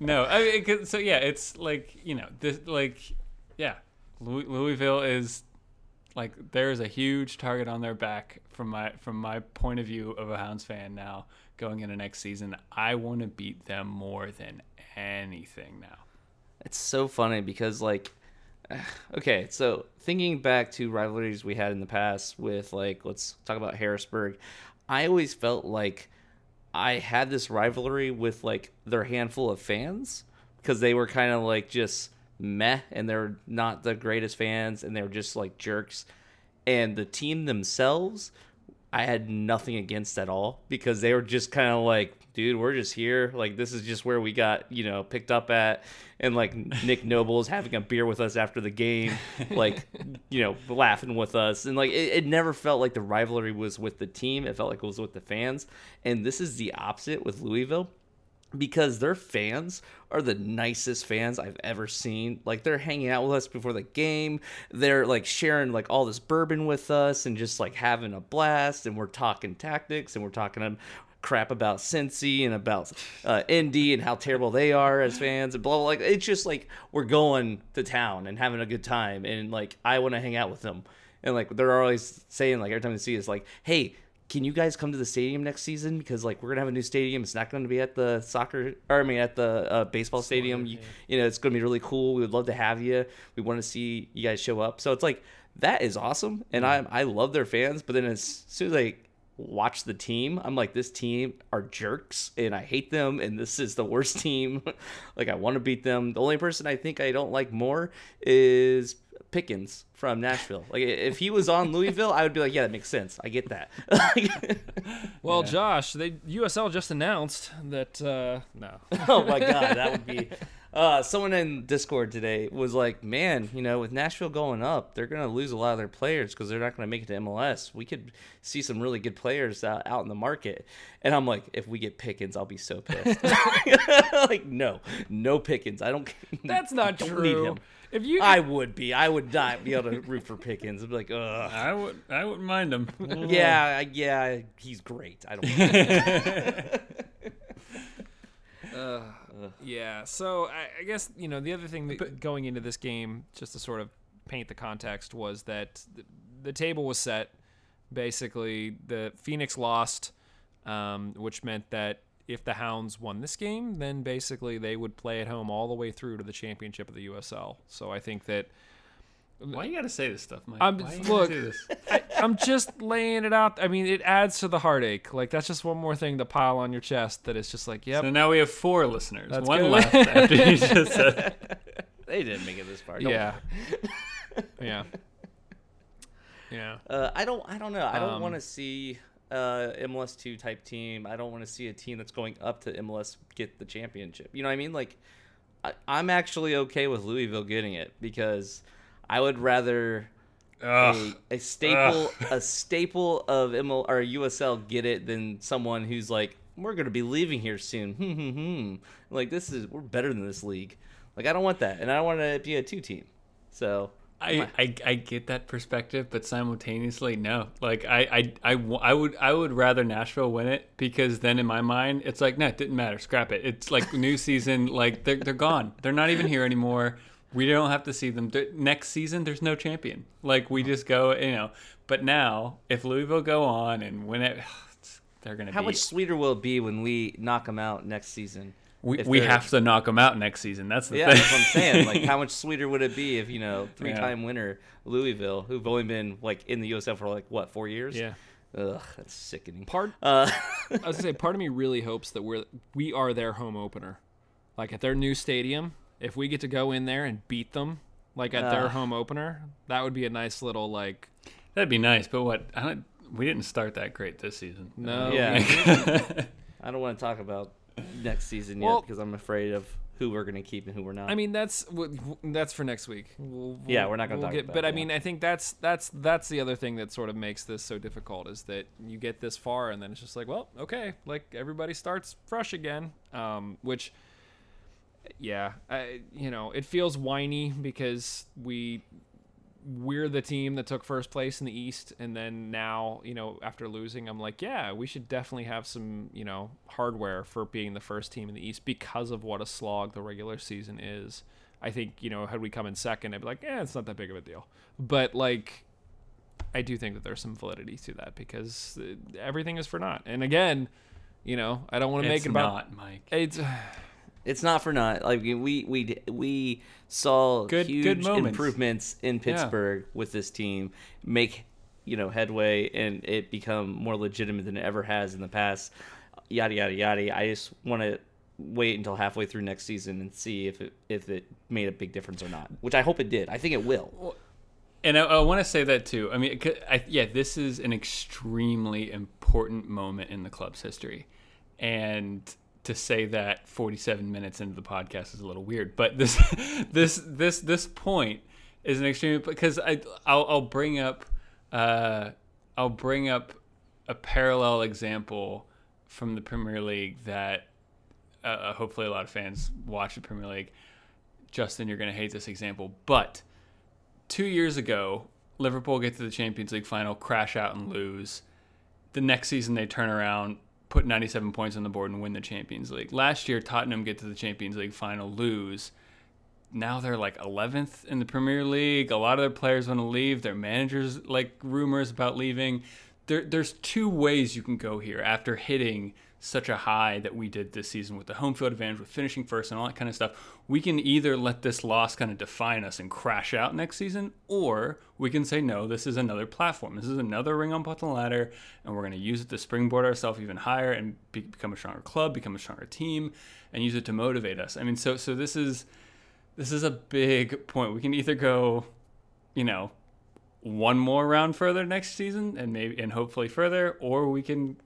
no, I mean, so yeah, it's like, you know, this, like, yeah, Louisville is like, there is a huge target on their back from my point of view of a Hounds fan now going into next season. I want to beat them more than anything now. It's so funny because, like, okay, so thinking back to rivalries we had in the past with, like, let's talk about Harrisburg. I always felt like I had this rivalry with, like, their handful of fans because they were kind of, like, just meh, and they're not the greatest fans, and they were just, like, jerks. And the team themselves, I had nothing against at all because they were just kind of like, dude, we're just here. Like, this is just where we got, you know, picked up at. And, like, Nick Noble's having a beer with us after the game, like, you know, laughing with us. And, like, it never felt like the rivalry was with the team. It felt like it was with the fans. And this is the opposite with Louisville because their fans are the nicest fans I've ever seen. Like, they're hanging out with us before the game. They're, like, sharing, like, all this bourbon with us and just, like, having a blast. And we're talking tactics and we're talking crap about Cincy and about Indy and how terrible they are as fans and blah, blah, blah. It's just like we're going to town and having a good time, and like I want to hang out with them, and like they're always saying, like, every time they see us, like, hey, can you guys come to the stadium next season because like we're gonna have a new stadium. It's not gonna be at the baseball stadium. You know, it's gonna be really cool. We would love to have you. We want to see you guys show up. So it's like that is awesome, and I love their fans. But then as soon as they watch the team, I'm like, this team are jerks and I hate them and this is the worst team. Like, I want to beat them. The only person I think I don't like more is Pickens from Nashville. Like, if he was on Louisville, I would be like, yeah, that makes sense. I get that. Well, yeah. Josh, they USL just announced that no. Oh my god, that would be someone in Discord today was like, man, you know, with Nashville going up, they're going to lose a lot of their players because they're not going to make it to MLS. We could see some really good players out in the market. And I'm like, if we get Pickens, I'll be so pissed. Like, no Pickens. I don't. That's not true. Need him. If you, I would not be able to root for Pickens. I'd be like, ugh. I wouldn't mind him. Yeah, he's great. I don't. Yeah, so I guess, you know, the other thing that going into this game, just to sort of paint the context, was that the table was set. Basically, the Phoenix lost, which meant that if the Hounds won this game, then basically they would play at home all the way through to the championship of the USL. So I think that Why you gotta say this stuff, Mike? I'm just laying it out. I mean, it adds to the heartache. Like, that's just one more thing to pile on your chest. That it's just like, yep. So now we have 4 listeners. That's one left after you just said it. They didn't make it this far. Yeah. Yeah. Yeah. I don't know. I don't want to see MLS2 type team. I don't want to see a team that's going up to MLS get the championship. You know what I mean? Like, I'm actually okay with Louisville getting it because I would rather a staple of ML or USL get it than someone who's like, we're going to be leaving here soon. Like, we're better than this league. Like, I don't want that, and I don't want to be a 2 team. So I get that perspective, but simultaneously, no. Like, I would rather Nashville win it because then in my mind, it's like, no, it didn't matter. Scrap it. It's like new season. Like, they're gone. They're not even here anymore. We don't have to see them. Next season, there's no champion. Like, we just go, you know. But now, if Louisville go on and win it, they're going to be. How much sweeter will it be when we knock them out next season? We have to knock them out next season. That's the thing. Yeah, that's what I'm saying. Like, how much sweeter would it be if, you know, 3-time winner Louisville, who've only been, like, in the USL for, like, what, 4 years? Yeah. Ugh, that's sickening. I was going to say, part of me really hopes that we are their home opener. Like, at their new stadium, if we get to go in there and beat them, like, at their home opener, that would be a nice little, like... That'd be nice, but we didn't start that great this season. No. Yeah. I don't want to talk about... next season yet because I'm afraid of who we're going to keep and who we're not. I mean, that's for next week. We're not going to talk about it. But, I mean, I think that's the other thing that sort of makes this so difficult is that you get this far and then it's just like, well, okay, like everybody starts fresh again, which, yeah, you know, it feels whiny because we're the team that took first place in the East, and then now, you know, after losing, I'm like, yeah, we should definitely have some, you know, hardware for being the first team in the East because of what a slog the regular season is. I think, you know, had we come in second, I'd be like, yeah, it's not that big of a deal. But, like, I do think that there's some validity to that because everything is for naught. And again, you know, I don't want to make it about... It's not, Mike. It's not for naught. Like, we saw huge improvements in Pittsburgh with this team, make, you know, headway, and it become more legitimate than it ever has in the past. Yada yada yada. I just want to wait until halfway through next season and see if it made a big difference or not. Which I hope it did. I think it will. Well, and I want to say that too. I mean, this is an extremely important moment in the club's history, and. To say that 47 minutes into the podcast is a little weird, but this point is an extreme because I'll bring up a parallel example from the Premier League that hopefully a lot of fans watch the Premier League. Justin, you're going to hate this example, but 2 years ago, Liverpool get to the Champions League final, crash out and lose. The next season they turn around, put 97 points on the board and win the Champions League. Last year, Tottenham get to the Champions League final, lose. Now they're like 11th in the Premier League. A lot of their players want to leave. Their managers, like, rumors about leaving. There's 2 ways you can go here after hitting such a high that we did this season with the home field advantage, with finishing first and all that kind of stuff. We can either let this loss kind of define us and crash out next season, or we can say, no, this is another platform. This is another ring on the ladder, and we're going to use it to springboard ourselves even higher and become a stronger club, become a stronger team, and use it to motivate us. I mean, so this is a big point. We can either go, you know, 1 more round further next season and hopefully further, or we can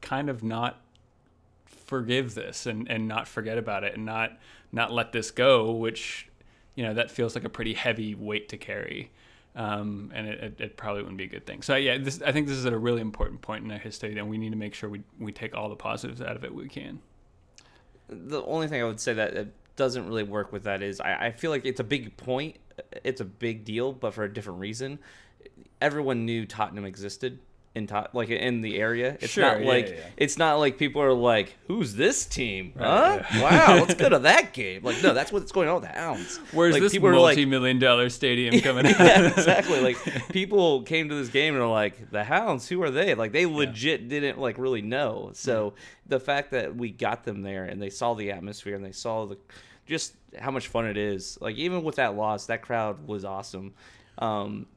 kind of not forgive this and not forget about it and not let this go, which, you know, that feels like a pretty heavy weight to carry. And it probably wouldn't be a good thing. So, yeah, I think this is at a really important point in our history, and we need to make sure we take all the positives out of it we can. The only thing I would say that doesn't really work with that is I feel like it's a big point. It's a big deal, but for a different reason. Everyone knew Tottenham existed in the area. It's sure, not like it's not like people are like, who's this team? Right, huh? Yeah. Wow, let's go to that game. Like, no, that's what's going on with the Hounds. Where's like, this multi-million-dollar stadium coming out? Yeah, exactly. Like, people came to this game and are like, the Hounds, who are they? Like, they legit didn't like really know. So the fact that we got them there and they saw the atmosphere and they saw just how much fun it is. Like, even with that loss, that crowd was awesome.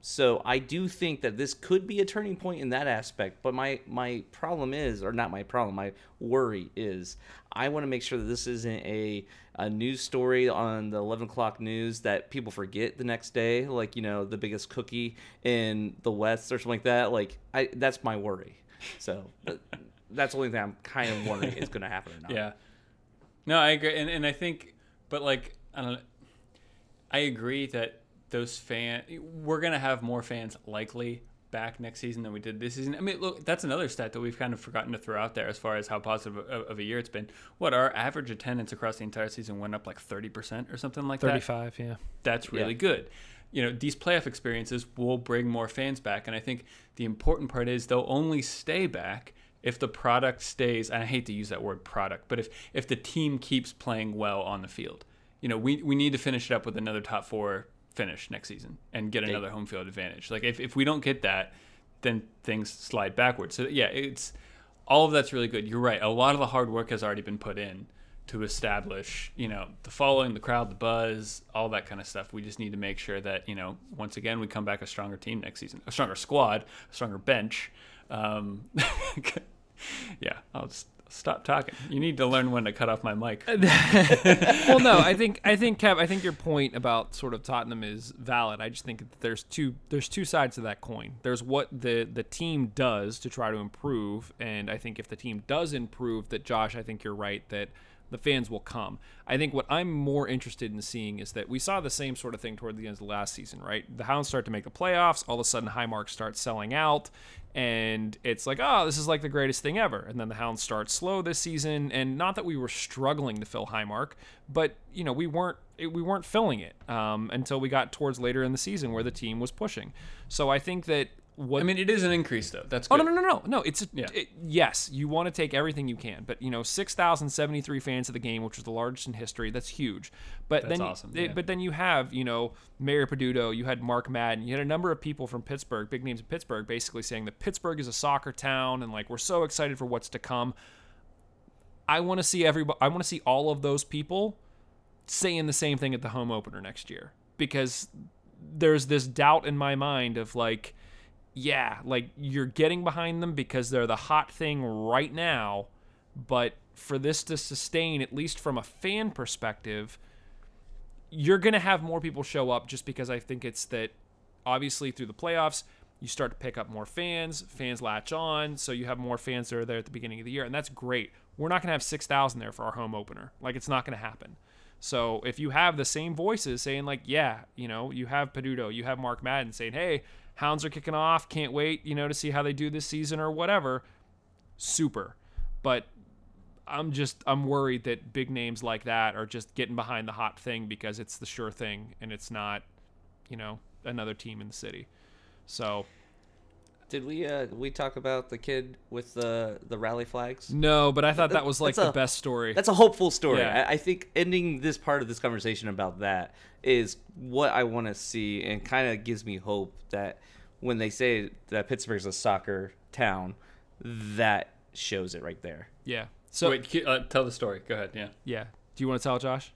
So I do think that this could be a turning point in that aspect. But my problem is, or not my problem, my worry is, I want to make sure that this isn't a news story on the 11 o'clock news that people forget the next day, like, you know, the biggest cookie in the West or something like that. Like, that's my worry. So that's the only thing I'm kind of wondering is going to happen or not. Yeah. No, I agree. And I think, but like, I don't know, I agree that those fans, we're going to have more fans likely back next season than we did this season. I mean, look, that's another stat that we've kind of forgotten to throw out there as far as how positive of a year it's been. What, our average attendance across the entire season went up like 30% or something like 35, that? 35, yeah. That's really good. You know, these playoff experiences will bring more fans back, and I think the important part is they'll only stay back if the product stays, and I hate to use that word product, but if the team keeps playing well on the field. You know, we need to finish it up with another top four finish next season and get another home field advantage. Like, if we don't get that, then things slide backwards. So yeah, it's all of that's really good. You're right, a lot of the hard work has already been put in to establish, you know, the following, the crowd, the buzz, all that kind of stuff. We just need to make sure that, you know, once again, we come back a stronger team next season, a stronger squad, a stronger bench. Yeah, I'll just stop talking. You need to learn when to cut off my mic. Well, no, I think Kev, I think your point about sort of Tottenham is valid. I just think that there's two sides to that coin. There's what the team does to try to improve, and I think if the team does improve, that Josh, I think you're right that the fans will come. I think what I'm more interested in seeing is that we saw the same sort of thing toward the end of the last season, right? The Hounds start to make the playoffs. All of a sudden, Highmark starts selling out, and it's like, oh, this is like the greatest thing ever. And then the Hounds start slow this season, and not that we were struggling to fill Highmark, but, you know, we weren't filling it until we got towards later in the season where the team was pushing. So I think that what I mean, it is an increase though. That's good. Oh no. It's yes. You want to take everything you can, but you know, 6,073 fans of the game, which was the largest in history. That's huge. But that's then, awesome. But then you have, you know, Mayor Peduto. You had Mark Madden. You had a number of people from Pittsburgh, big names in Pittsburgh, basically saying that Pittsburgh is a soccer town and like we're so excited for what's to come. I want to see everybody. I want to see all of those people saying the same thing at the home opener next year because there's this doubt in my mind of like. Yeah, like you're getting behind them because they're the hot thing right now, but for this to sustain, at least from a fan perspective, you're going to have more people show up just because I think it's that obviously through the playoffs, you start to pick up more fans, fans latch on, so you have more fans that are there at the beginning of the year, and that's great. We're not going to have 6,000 there for our home opener. Like, it's not going to happen. So if you have the same voices saying like, yeah, you know, you have Peduto, you have Mark Madden saying, hey, Hounds are kicking off, can't wait, you know, to see how they do this season or whatever. Super. But I'm worried that big names like that are just getting behind the hot thing because it's the sure thing and it's not, you know, another team in the city. So did we talk about the kid with the rally flags? No, but I thought that was like the best story. That's a hopeful story. Yeah. I think ending this part of this conversation about that is what I want to see and kind of gives me hope that when they say that Pittsburgh's a soccer town, that shows it right there. Yeah. So wait, tell the story. Go ahead. Yeah. Yeah. Do you want to tell, Josh?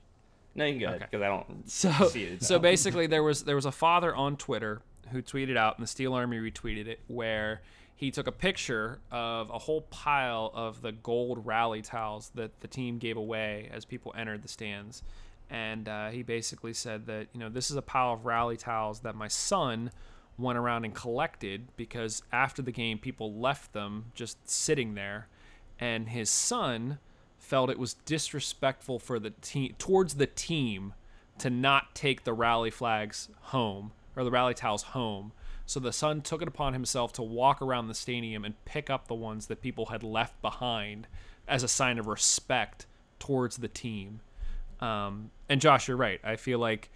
No, you can go ahead because I don't see it. So basically, there was a father on Twitter who tweeted out, and the Steel Army retweeted it, where he took a picture of a whole pile of the gold rally towels that the team gave away as people entered the stands. And he basically said that, you know, this is a pile of rally towels that my son went around and collected because after the game, people left them just sitting there. And his son felt it was disrespectful for the team towards the team to not take the rally flags home. Or the rally towels home. So the son took it upon himself to walk around the stadium and pick up the ones that people had left behind as a sign of respect towards the team. And Josh, you're right. I feel like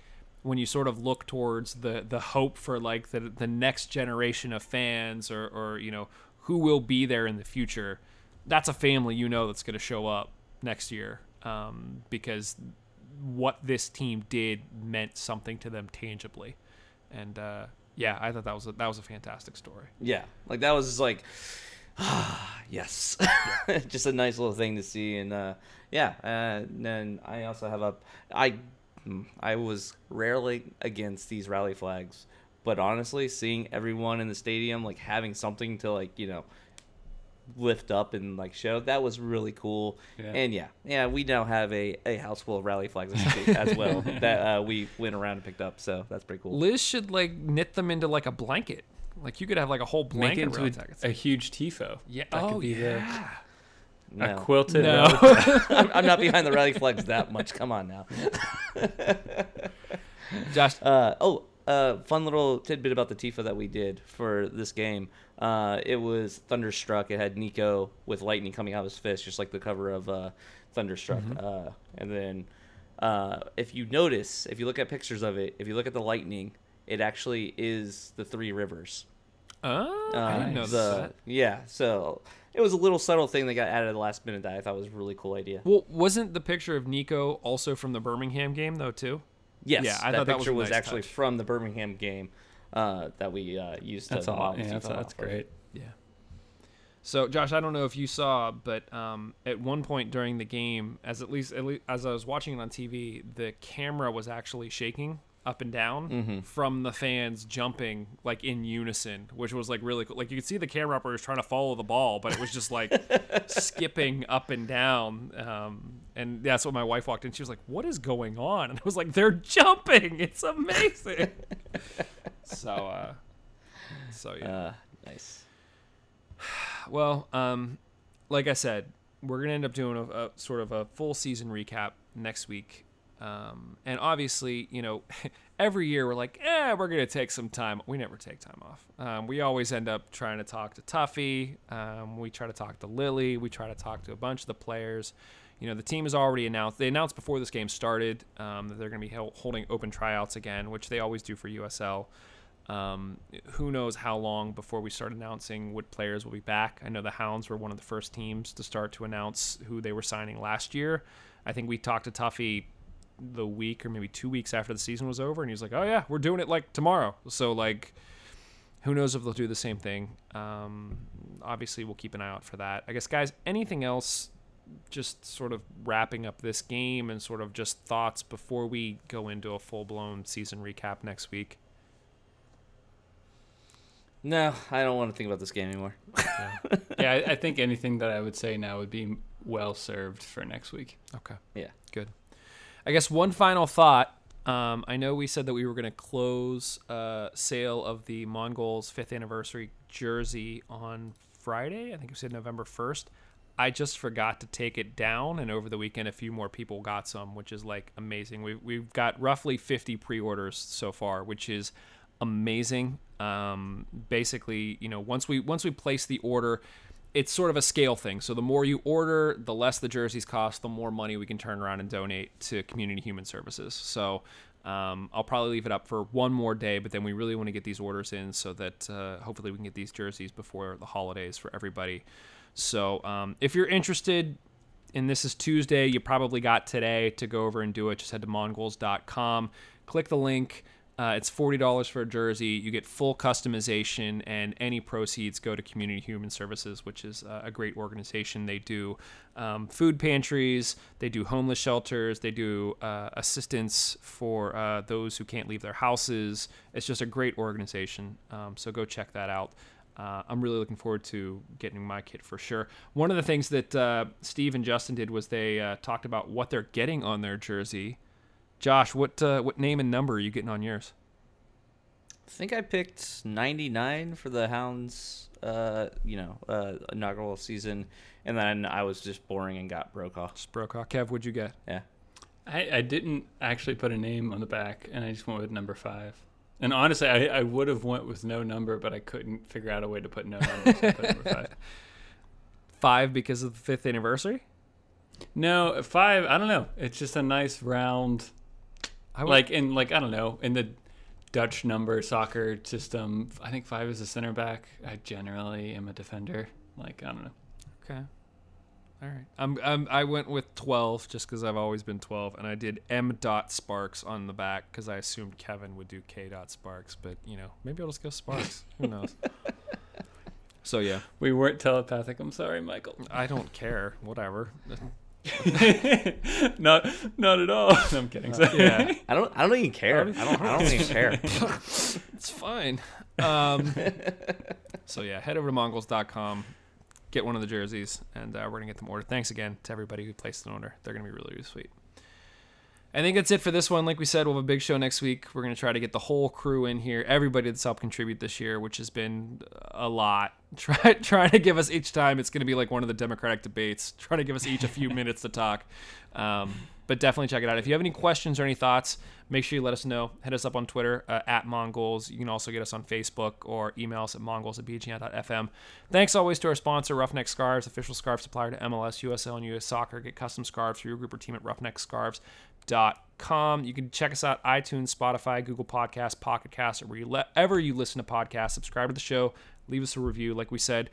when you sort of look towards the hope for like the next generation of fans or you know, who will be there in the future, that's a family, you know, that's going to show up next year because what this team did meant something to them tangibly. And yeah, I thought that was a fantastic story. Yeah, like that was just like, yes, yeah. Just a nice little thing to see. And and then I also have I was rarely against these rally flags, But honestly, seeing everyone in the stadium, like, having something to, like, you know, lift up and, like, show, that was really cool. Yeah. And, yeah, we now have a house full of rally flags as well that we went around and picked up. So that's pretty cool. Liz should, like, knit them into, like, a blanket. Like, you could have, like, a whole blanket. Make it into a huge tifo. Yeah. That could be no. A quilted. No. I'm not behind the rally flags that much. Come on now. Josh. Fun little tidbit about the tifo that we did for this game. It was Thunderstruck. It had Nico with lightning coming out of his fist, just like the cover of Thunderstruck. Mm-hmm. And then if you notice, if you look at pictures of it, if you look at the lightning, it actually is the three rivers. Oh, I didn't know that. Yeah, so it was a little subtle thing that got added at the last minute that I thought was a really cool idea. Well, wasn't the picture of Nico also from the Birmingham game, though, too? Yes, yeah, I thought that picture was nice actually touch. From the Birmingham game that we used to model. Yeah, that's great. Yeah. So, Josh, I don't know if you saw, but at one point during the game, at least as I was watching it on TV, the camera was actually shaking up and down from the fans jumping, like, in unison, which was, like, really cool. Like, you could see the camera operator was trying to follow the ball, but it was just, like, skipping up and down. And that's what my wife walked in. She was like, "What is going on?" And I was like, "They're jumping. It's amazing." So yeah. Nice. Well, like I said, we're going to end up doing a sort of a full season recap next week. And obviously, you know, every year we're like, we're going to take some time. We never take time off. We always end up trying to talk to Tuffy. We try to talk to Lilley. We try to talk to a bunch of the players. You know, the team has already announced. They announced before this game started that they're going to be holding open tryouts again, which they always do for USL. Who knows how long before we start announcing what players will be back. I know the Hounds were one of the first teams to start to announce who they were signing last year. I think we talked to Tuffy the week or maybe 2 weeks after the season was over, and he was like, "Oh yeah, we're doing it like tomorrow." So, like, who knows if they'll do the same thing. Obviously we'll keep an eye out for that. I guess, guys, anything else, just sort of wrapping up this game and sort of just thoughts before we go into a full-blown season recap next week? No, I don't want to think about this game anymore. Yeah, I think anything that I would say now would be well served for next week. Okay. Yeah. Good. I guess one final thought. I know we said that we were going to close sale of the Mongols' 5th anniversary jersey on Friday. I think we said November 1st. I just forgot to take it down, and over the weekend a few more people got some, which is, like, amazing. We've got roughly 50 pre-orders so far, which is amazing. Basically, you know, once we place the order, it's sort of a scale thing. So the more you order, the less the jerseys cost, the more money we can turn around and donate to Community Human Services. So I'll probably leave it up for one more day, but then we really want to get these orders in so that hopefully we can get these jerseys before the holidays for everybody. So if you're interested, and this is Tuesday, you probably got today to go over and do it. Just head to mongols.com, click the link. It's $40 for a jersey. You get full customization, and any proceeds go to Community Human Services, which is a great organization. They do food pantries. They do homeless shelters. They do assistance for those who can't leave their houses. It's just a great organization, so go check that out. I'm really looking forward to getting my kit for sure. One of the things that Steve and Justin did was they talked about what they're getting on their jersey. Josh, what name and number are you getting on yours? I think I picked 99 for the Hounds, inaugural season, and then I was just boring and got Brokaw. Just Brokaw. Kev, what'd you get? Yeah, I didn't actually put a name on the back, and I just went with number 5. And honestly, I would have went with no number, but I couldn't figure out a way to put no number, so I put number 5. 5 because of the 5th anniversary? No, 5. I don't know. It's just a nice round. I don't know, in the Dutch number soccer system, I think 5 is a center back. I generally am a defender. Like, I don't know. Okay. All right. I went with 12 just because I've always been 12, and I did M.Sparks on the back because I assumed Kevin would do K.Sparks, but, you know, maybe I'll just go Sparks. Who knows? So, yeah. We weren't telepathic. I'm sorry, Michael. I don't care. Whatever. not at all. No, I'm kidding. Yeah. I don't even care. I don't even care. It's fine. So, yeah, head over to mongols.com, get one of the jerseys, and we're going to get them ordered. Thanks again to everybody who placed an order. They're going to be really, really sweet. I think that's it for this one. Like we said, we'll have a big show next week. We're going to try to get the whole crew in here, everybody that's helped contribute this year, which has been a lot. Try to give us each time. It's going to be like one of the Democratic debates. Try to give us each a few minutes to talk. But definitely check it out. If you have any questions or any thoughts, make sure you let us know. Hit us up on Twitter, @Mongols. You can also get us on Facebook or email us at mongols@bgn.fm. Thanks always to our sponsor, Roughneck Scarves, official scarf supplier to MLS, USL, and US Soccer. Get custom scarves for your group or team at roughneckscarves.com. You can check us out iTunes, Spotify, Google Podcasts, Pocket Casts, or wherever you listen to podcasts. Subscribe to the show. Leave us a review. Like we said,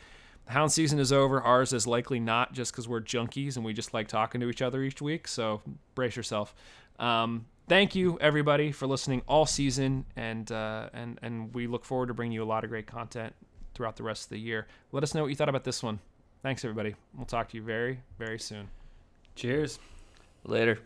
hound season is over. Ours is likely not, just because we're junkies and we just like talking to each other each week. So brace yourself. Thank you, everybody, for listening all season. And we look forward to bringing you a lot of great content throughout the rest of the year. Let us know what you thought about this one. Thanks, everybody. We'll talk to you very, very soon. Cheers. Later.